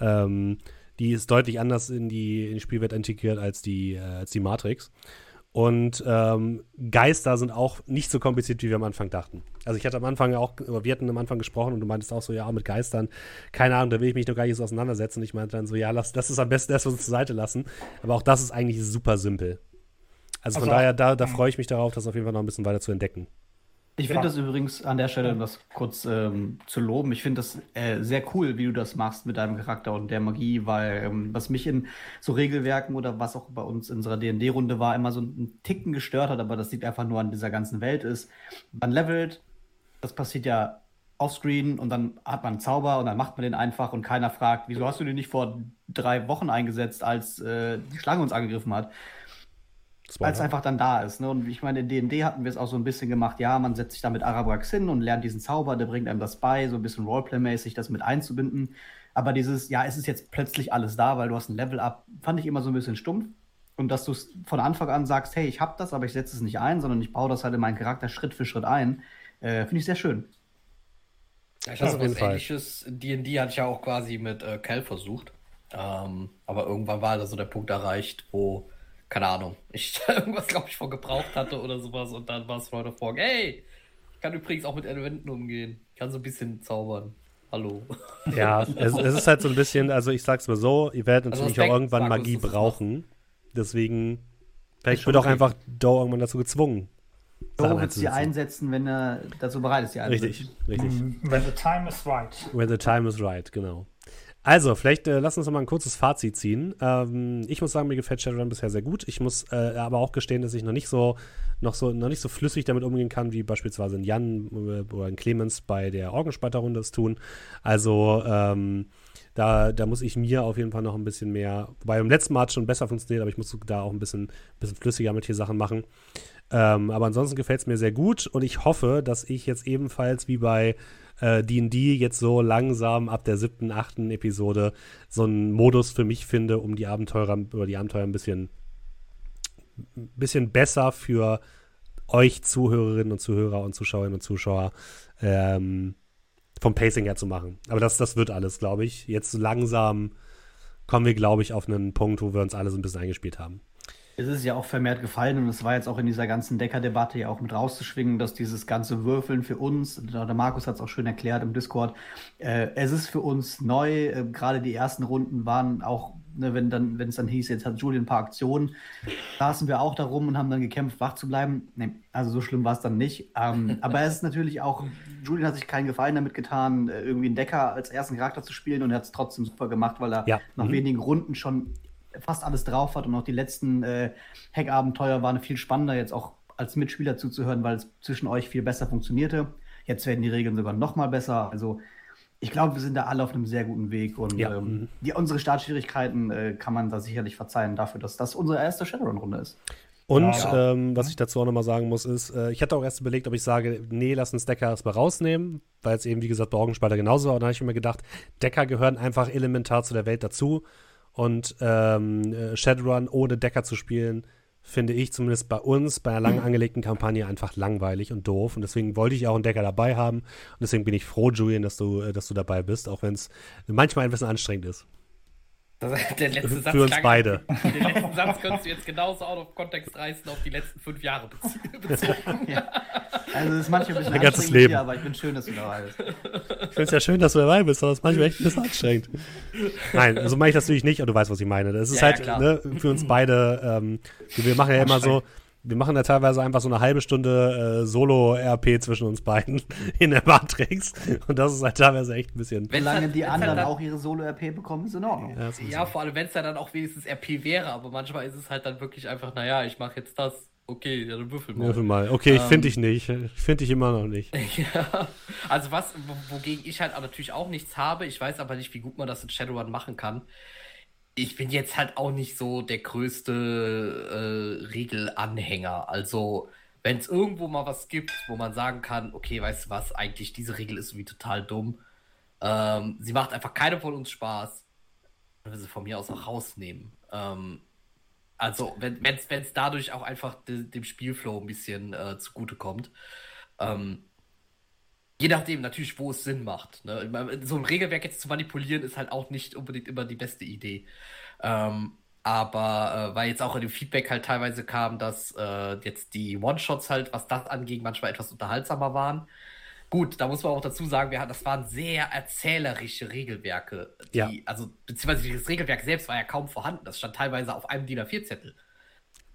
die ist deutlich anders in die Spielwelt integriert als die Matrix. Und Geister sind auch nicht so kompliziert, wie wir am Anfang dachten. Also wir hatten am Anfang gesprochen und du meintest auch so, ja, mit Geistern, keine Ahnung, da will ich mich noch gar nicht so auseinandersetzen. Und ich meinte dann so, ja, das ist am besten erst uns zur Seite lassen. Aber auch das ist eigentlich super simpel. Also von daher, da freue ich mich darauf, das auf jeden Fall noch ein bisschen weiter zu entdecken. Ich finde das übrigens an der Stelle, um das kurz zu loben, ich finde das sehr cool, wie du das machst mit deinem Charakter und der Magie, weil was mich in so Regelwerken oder was auch bei uns in unserer D&D-Runde war, immer so einen Ticken gestört hat, aber das liegt einfach nur an dieser ganzen Welt ist. Man levelt, das passiert ja offscreen und dann hat man einen Zauber und dann macht man den einfach und keiner fragt, wieso hast du den nicht vor 3 Wochen eingesetzt, als die Schlange uns angegriffen hat? Als einfach dann da ist. Ne? Und ich meine, in D&D hatten wir es auch so ein bisschen gemacht, ja, man setzt sich da mit Arabrax hin und lernt diesen Zauber, der bringt einem das bei, so ein bisschen Roleplay-mäßig das mit einzubinden. Aber dieses, ja, es ist jetzt plötzlich alles da, weil du hast ein Level-Up, fand ich immer so ein bisschen stumpf. Und dass du von Anfang an sagst, hey, ich hab das, aber ich setze es nicht ein, sondern ich baue das halt in meinen Charakter Schritt für Schritt ein, finde ich sehr schön. Ja, ich habe was Ähnliches in D&D hatte ich ja auch quasi mit Cal versucht. Aber irgendwann war da so der Punkt erreicht, wo keine Ahnung, ich irgendwas, glaube ich, von gebraucht hatte oder sowas und dann war es Leute vor, hey, ich kann übrigens auch mit Elementen umgehen, ich kann so ein bisschen zaubern, hallo. Ja, es ist halt so ein bisschen, also ich sag's mal so, ihr werdet natürlich auch irgendwann Magie brauchen, deswegen, vielleicht wird auch einfach Doe irgendwann dazu gezwungen. Doe wird sie einsetzen, wenn er dazu bereit ist, sie einzusetzen. Richtig, richtig. When the time is right. When the time is right, genau. Also, vielleicht lass uns noch mal ein kurzes Fazit ziehen. Ich muss sagen, mir gefällt Shadowrun bisher sehr gut. Ich muss aber auch gestehen, dass ich noch nicht so flüssig damit umgehen kann, wie beispielsweise ein Jan oder ein Clemens bei der Orgenspalter-Runde es tun. Also, da muss ich mir auf jeden Fall noch ein bisschen mehr, wobei beim letzten Mal hat es schon besser funktioniert, aber ich muss da auch ein bisschen flüssiger mit hier Sachen machen. Aber ansonsten gefällt es mir sehr gut und ich hoffe, dass ich jetzt ebenfalls wie bei D&D jetzt so langsam ab der 7., 8. Episode so einen Modus für mich finde, um die Abenteurer ein bisschen besser für euch Zuhörerinnen und Zuhörer und Zuschauerinnen und Zuschauer vom Pacing her zu machen. Aber das wird alles, glaube ich. Jetzt langsam kommen wir, glaube ich, auf einen Punkt, wo wir uns alle so ein bisschen eingespielt haben. Es ist ja auch vermehrt gefallen und es war jetzt auch in dieser ganzen Decker-Debatte ja auch mit rauszuschwingen, dass dieses ganze Würfeln für uns, der Markus hat es auch schön erklärt im Discord, es ist für uns neu, gerade die ersten Runden waren auch, ne, wenn es dann hieß, jetzt hat Julian ein paar Aktionen, saßen wir auch da rum und haben dann gekämpft, wach zu bleiben. Nee, also so schlimm war es dann nicht. Aber es ist natürlich auch, Julian hat sich keinen Gefallen damit getan, irgendwie einen Decker als ersten Charakter zu spielen und er hat es trotzdem super gemacht, weil er nach wenigen Runden schon fast alles drauf hat und auch die letzten Hack-Abenteuer waren viel spannender, jetzt auch als Mitspieler zuzuhören, weil es zwischen euch viel besser funktionierte. Jetzt werden die Regeln sogar noch mal besser. Also ich glaube, wir sind da alle auf einem sehr guten Weg und unsere Startschwierigkeiten kann man da sicherlich verzeihen dafür, dass das unsere erste Shadowrun-Runde ist. Und was ich dazu auch nochmal sagen muss, ist, ich hatte auch erst überlegt, ob ich sage, nee, lass uns Decker erstmal rausnehmen, weil es eben, wie gesagt, bei Orgenspalter genauso war. Und da habe ich mir gedacht, Decker gehören einfach elementar zu der Welt dazu. Und Shadowrun ohne Decker zu spielen, finde ich zumindest bei uns, bei einer lang angelegten Kampagne, einfach langweilig und doof. Und deswegen wollte ich auch einen Decker dabei haben. Und deswegen bin ich froh, Julian, dass du dabei bist, auch wenn es manchmal ein bisschen anstrengend ist. Der letzte Satz für uns beide. Den letzten Satz könntest du jetzt genauso out of context reißen, auf die letzten 5 Jahre bezogen. Ja. Also es ist manchmal ein bisschen anstrengend hier, aber ich bin schön, dass du dabei bist. Ich finde es ja schön, dass du dabei bist, aber es ist manchmal echt ein bisschen anstrengend. Nein, also mache ich das natürlich nicht, und du weißt, was ich meine. Das ist ja, halt für uns beide, wir machen ja immer so, wir machen da teilweise einfach so eine halbe Stunde Solo-RP zwischen uns beiden in der Matrix. Und das ist halt teilweise echt ein bisschen. Solange die anderen auch ihre Solo-RP bekommen, ist in Ordnung. Ja, vor allem, wenn es ja dann auch wenigstens RP wäre. Aber manchmal ist es halt dann wirklich einfach, naja, ich mache jetzt das. Okay, ja, dann würfel mal. Okay, ich finde dich nicht. Ich finde dich immer noch nicht. Ja. Also was, wogegen ich halt natürlich auch nichts habe. Ich weiß aber nicht, wie gut man das in Shadowrun machen kann. Ich bin jetzt halt auch nicht so der größte Regelanhänger. Also, wenn es irgendwo mal was gibt, wo man sagen kann, okay, weißt du was, eigentlich diese Regel ist irgendwie total dumm. Sie macht einfach keinem von uns Spaß. Dann will sie von mir aus auch rausnehmen. Also, wenn es dadurch auch einfach dem Spielflow ein bisschen zugutekommt. Je nachdem natürlich, wo es Sinn macht. Ne? So ein Regelwerk jetzt zu manipulieren, ist halt auch nicht unbedingt immer die beste Idee. Aber weil jetzt auch in dem Feedback halt teilweise kam, dass jetzt die One-Shots halt, was das angeht, manchmal etwas unterhaltsamer waren. Gut, da muss man auch dazu sagen, das waren sehr erzählerische Regelwerke. Also, beziehungsweise das Regelwerk selbst war ja kaum vorhanden. Das stand teilweise auf einem DIN A4-Zettel.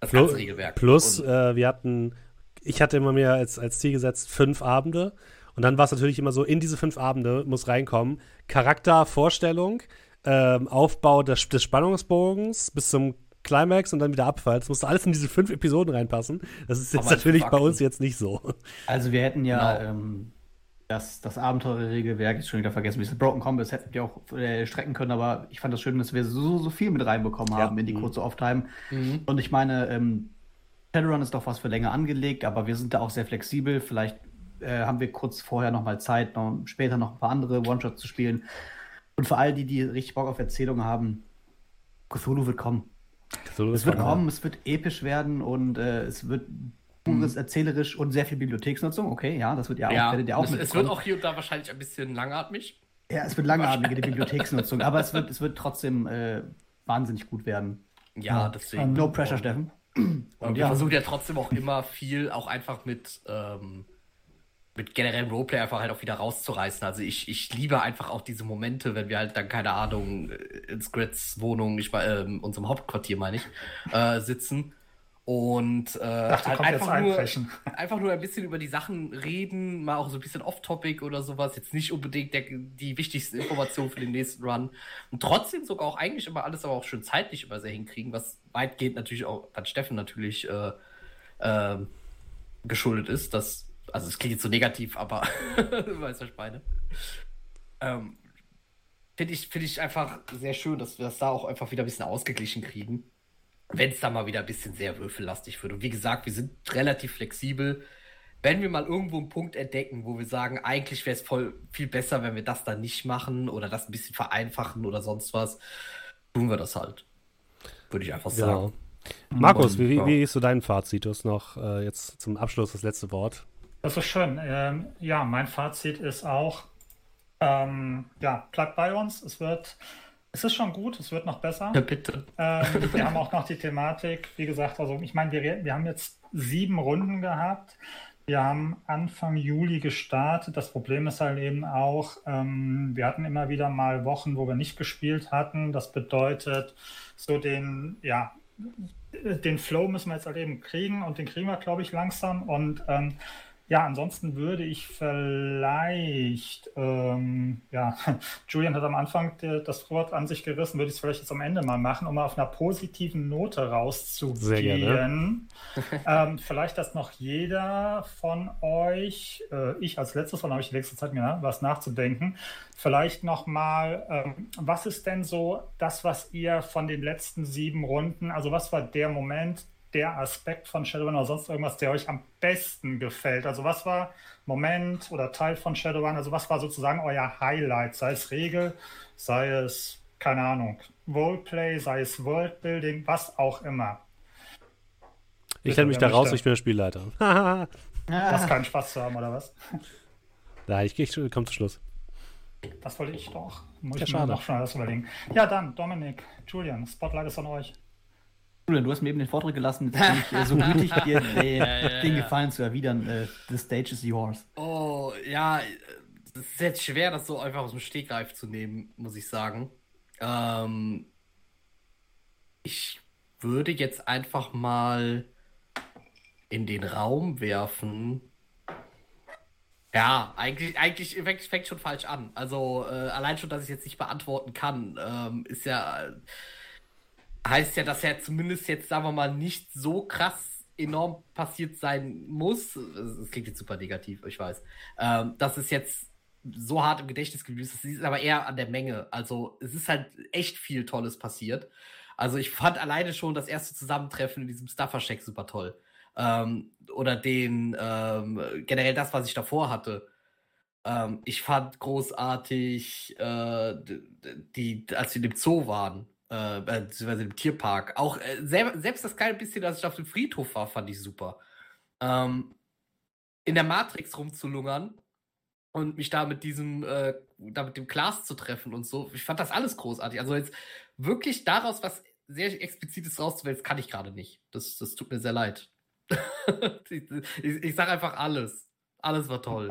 Das ganze Regelwerk. Plus, ich hatte immer mehr als Ziel gesetzt 5 Abende. Und dann war es natürlich immer so, in diese 5 Abende muss reinkommen, Charakter, Vorstellung, Aufbau des Spannungsbogens bis zum Climax und dann wieder Abfall. Das musste alles in diese 5 Episoden reinpassen. Das ist jetzt natürlich bei uns jetzt nicht so. Also wir hätten ja das Abenteuerregelwerk, jetzt schon wieder vergessen, das Broken Compass hätten wir auch strecken können, aber ich fand das schön, dass wir so viel mit reinbekommen haben in die kurze Off-Time. Mhm. Und ich meine, Shadowrun ist doch was für länger angelegt, aber wir sind da auch sehr flexibel. Vielleicht haben wir kurz vorher nochmal Zeit, später noch ein paar andere One-Shots zu spielen. Und für all die richtig Bock auf Erzählungen haben, Cthulhu wird kommen. Es wird episch werden und es wird pures erzählerisch und sehr viel Bibliotheksnutzung. Okay, ja, das wird ja auch. Ja, werdet ihr auch es wird auch hier und da wahrscheinlich ein bisschen langatmig. Ja, es wird langatmige die Bibliotheksnutzung, aber es wird trotzdem wahnsinnig gut werden. Ja, deswegen. No pressure, Steffen. Und wir versuchen ja trotzdem auch immer viel, auch einfach mit generellem Roleplay einfach halt auch wieder rauszureißen. Also ich liebe einfach auch diese Momente, wenn wir halt dann, keine Ahnung, in Scrats Wohnung, unserem Hauptquartier meine ich, sitzen Und einfach nur ein bisschen über die Sachen reden, mal auch so ein bisschen off-topic oder sowas, jetzt nicht unbedingt die wichtigsten Informationen für den nächsten Run. Und trotzdem sogar auch eigentlich immer alles aber auch schön zeitlich immer sehr hinkriegen, was weitgehend natürlich auch an Steffen natürlich geschuldet ist. Dass, also es klingt jetzt so negativ, aber weiß, was ich meine. Finde ich einfach sehr schön, dass wir das da auch einfach wieder ein bisschen ausgeglichen kriegen. Wenn es da mal wieder ein bisschen sehr würfellastig wird. Und wie gesagt, wir sind relativ flexibel. Wenn wir mal irgendwo einen Punkt entdecken, wo wir sagen, eigentlich wäre es viel besser, wenn wir das dann nicht machen oder das ein bisschen vereinfachen oder sonst was, tun wir das halt. Würde ich einfach sagen. Ja. Markus, wie ist so dein Fazit? Du hast noch jetzt zum Abschluss das letzte Wort. Das ist schön. Ja, mein Fazit ist auch, bleibt bei uns. Es ist schon gut, es wird noch besser. Ja, bitte. Wir haben auch noch die Thematik, wie gesagt, also ich meine, wir haben jetzt 7 Runden gehabt. Wir haben Anfang Juli gestartet. Das Problem ist halt eben auch, wir hatten immer wieder mal Wochen, wo wir nicht gespielt hatten. Das bedeutet, so den Flow müssen wir jetzt halt eben kriegen und den kriegen wir, glaube ich, langsam. Und ansonsten würde ich vielleicht, Julian hat am Anfang das Wort an sich gerissen, würde ich es vielleicht jetzt am Ende mal machen, um mal auf einer positiven Note rauszugehen. Sehr gerne. Vielleicht, dass noch jeder von euch, ich als letztes, von habe ich die nächste Zeit mir was nachzudenken, vielleicht nochmal, was ist denn so das, was ihr von den letzten 7 Runden, also was war der Moment, der Aspekt von Shadowrun oder sonst irgendwas, der euch am besten gefällt? Also was war Moment oder Teil von Shadowrun? Also was war sozusagen euer Highlight? Sei es Regel, sei es, keine Ahnung, Roleplay, sei es Worldbuilding, was auch immer. Ich hätte mich da raus, ich bin der Spielleiter. Das ist keinen Spaß zu haben, oder was? Nein, ich komme zum Schluss. Das wollte ich doch. Muss ich mir noch schon alles überlegen. Ja, dann, Dominik, Julian, Spotlight ist an euch. Du hast mir eben den Vortrag gelassen, jetzt bin ich so gütig, dir den Gefallen zu erwidern. The stage is yours. Oh, ja, es ist jetzt schwer, das so einfach aus dem Stegreif zu nehmen, muss ich sagen. Ich würde jetzt einfach mal in den Raum werfen. Ja, eigentlich fängt schon falsch an. Also, allein schon, dass ich jetzt nicht beantworten kann, ist ja... heißt ja, dass er zumindest jetzt, sagen wir mal, nicht so krass enorm passiert sein muss. Das klingt jetzt super negativ, ich weiß. Dass es jetzt so hart im Gedächtnis geblieben ist, liegt aber eher an der Menge. Also es ist halt echt viel Tolles passiert. Also ich fand alleine schon das erste Zusammentreffen in diesem Staffer-Check super toll. Oder generell das, was ich davor hatte. Ich fand großartig, als wir im Zoo waren. Beziehungsweise im Tierpark. Auch selbst das kleine bisschen, als ich auf dem Friedhof war, fand ich super. In der Matrix rumzulungern und mich da mit dem Glas zu treffen und so. Ich fand das alles großartig. Also jetzt wirklich daraus was sehr Explizites rauszuwählen, kann ich gerade nicht. Das tut mir sehr leid. Ich sag einfach alles. Alles war toll.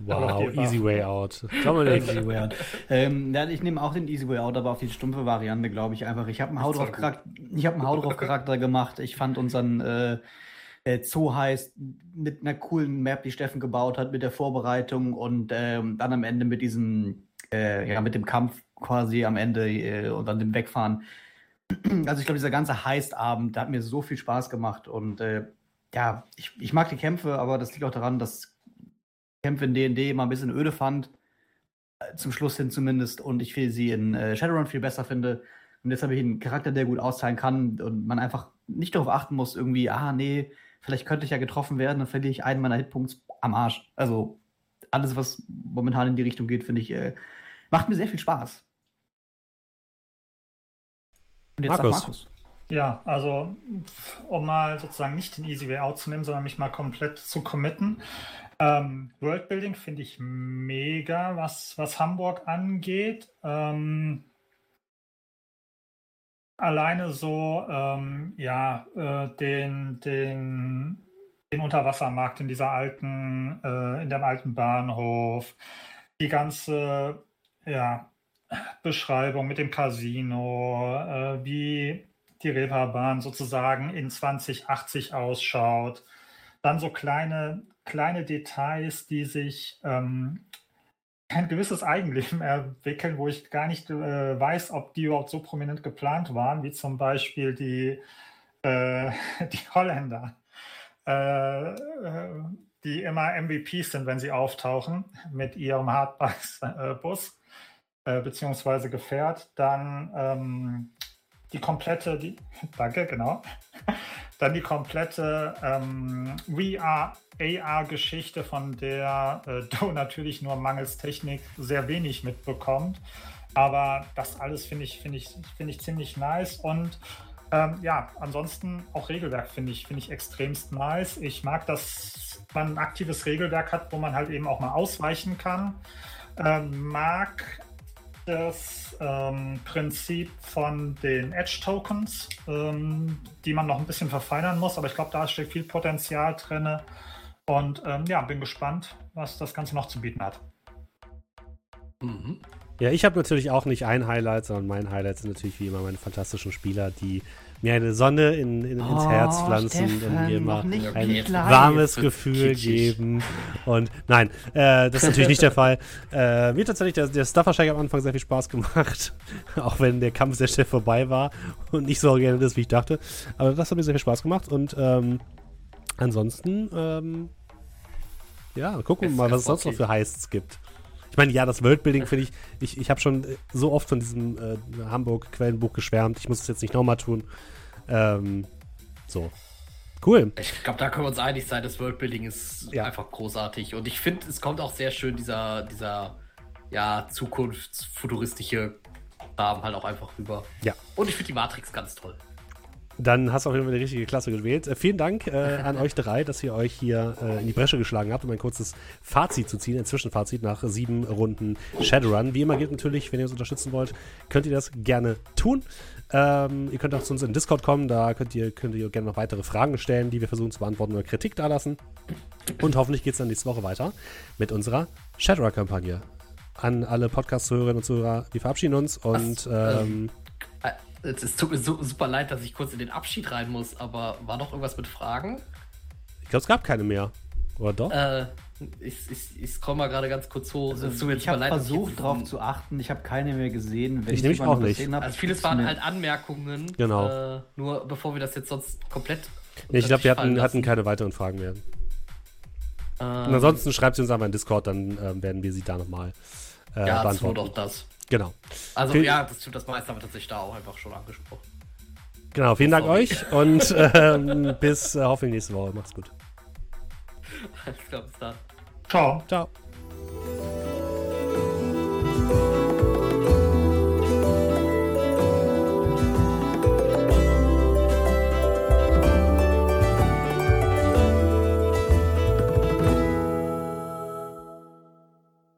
Wow, easy way out. Easy way out. Ich nehme auch den easy way out, aber auf die stumpfe Variante, glaube ich einfach. Ich habe einen Hau drauf Charakter gemacht. Ich fand unseren Zoo heißt mit einer coolen Map, die Steffen gebaut hat, mit der Vorbereitung und dann am Ende mit diesem, mit dem Kampf quasi am Ende und dann dem Wegfahren. Also ich glaube, dieser ganze Heist-Abend, der hat mir so viel Spaß gemacht und ich mag die Kämpfe, aber das liegt auch daran, dass Kämpfe in D&D immer ein bisschen öde fand, zum Schluss hin zumindest, und ich will sie in Shadowrun viel besser finde. Und jetzt habe ich einen Charakter, der gut austeilen kann und man einfach nicht darauf achten muss, irgendwie, vielleicht könnte ich ja getroffen werden, dann verliere ich einen meiner Hitpunkte am Arsch. Also alles, was momentan in die Richtung geht, finde ich, macht mir sehr viel Spaß. Und jetzt Markus. Ja, also um mal sozusagen nicht den Easy Way Out zu nehmen, sondern mich mal komplett zu committen. Worldbuilding finde ich mega, was Hamburg angeht. Alleine so, den Unterwassermarkt in dem alten Bahnhof, die ganze, Beschreibung mit dem Casino, wie die Reeperbahn sozusagen in 2080 ausschaut. Dann so kleine Details, die sich ein gewisses Eigenleben entwickeln, wo ich gar nicht weiß, ob die überhaupt so prominent geplant waren, wie zum Beispiel die Holländer, die immer MVPs sind, wenn sie auftauchen mit ihrem Hardbus beziehungsweise Gefährt. Dann die komplette VR-AR-Geschichte, von der Doe natürlich nur mangels Technik sehr wenig mitbekommt. Aber das alles finde ich ziemlich nice. Und ansonsten auch Regelwerk finde ich extremst nice. Ich mag, dass man ein aktives Regelwerk hat, wo man halt eben auch mal ausweichen kann. Mag das Prinzip von den Edge-Tokens, die man noch ein bisschen verfeinern muss, aber ich glaube, da steckt viel Potenzial drin und bin gespannt, was das Ganze noch zu bieten hat. Mhm. Ja, ich habe natürlich auch nicht ein Highlight, sondern mein Highlight sind natürlich wie immer meine fantastischen Spieler, die mir eine Sonne ins Herz pflanzen, Steffen, und mir immer ein warmes Gefühl geben. Und nein, das ist natürlich nicht der Fall. Mir hat tatsächlich der Staffersteig am Anfang sehr viel Spaß gemacht, auch wenn der Kampf sehr schnell vorbei war und nicht so gerne ist, wie ich dachte. Aber das hat mir sehr viel Spaß gemacht und ansonsten gucken wir mal, was es sonst noch für Heists gibt. Ich meine, ja, das Worldbuilding finde ich habe schon so oft von diesem Hamburg-Quellenbuch geschwärmt. Ich muss es jetzt nicht nochmal tun. So. Cool. Ich glaube, da können wir uns einig sein, das Worldbuilding ist einfach großartig. Und ich finde, es kommt auch sehr schön dieser zukunftsfuturistische Rahmen halt auch einfach rüber. Ja. Und ich finde die Matrix ganz toll. Dann hast du auf jeden Fall eine richtige Klasse gewählt. Vielen Dank an euch drei, dass ihr euch hier in die Bresche geschlagen habt, um ein kurzes Fazit zu ziehen, ein Zwischenfazit nach 7 Runden Shadowrun. Wie immer gilt natürlich, wenn ihr uns unterstützen wollt, könnt ihr das gerne tun. Ihr könnt auch zu uns in Discord kommen, da könnt ihr gerne noch weitere Fragen stellen, die wir versuchen zu beantworten oder Kritik dalassen. Und hoffentlich geht es dann nächste Woche weiter mit unserer Shadowrun-Kampagne. An alle Podcast-Zuhörerinnen und Zuhörer, wir verabschieden uns und es tut mir so super leid, dass ich kurz in den Abschied rein muss, aber war noch irgendwas mit Fragen? Ich glaube, es gab keine mehr. Oder doch? Ich scroll mal gerade ganz kurz hoch. Also, ich habe versucht, drauf zu achten. Ich habe keine mehr gesehen. Wenn ich nämlich auch nicht. Also vieles waren halt Anmerkungen. Genau. Nur bevor wir das jetzt sonst komplett... Nee, ich glaube, wir hatten keine weiteren Fragen mehr. Und ansonsten schreibt sie uns einfach in Discord, dann werden wir sie da nochmal beantworten. Ja, das war doch das. Genau. Also das meiste haben wir tatsächlich da auch einfach schon angesprochen. Genau, vielen Dank euch und bis hoffentlich nächste Woche. Macht's gut. Alles klar, bis dann. Ciao. Ciao.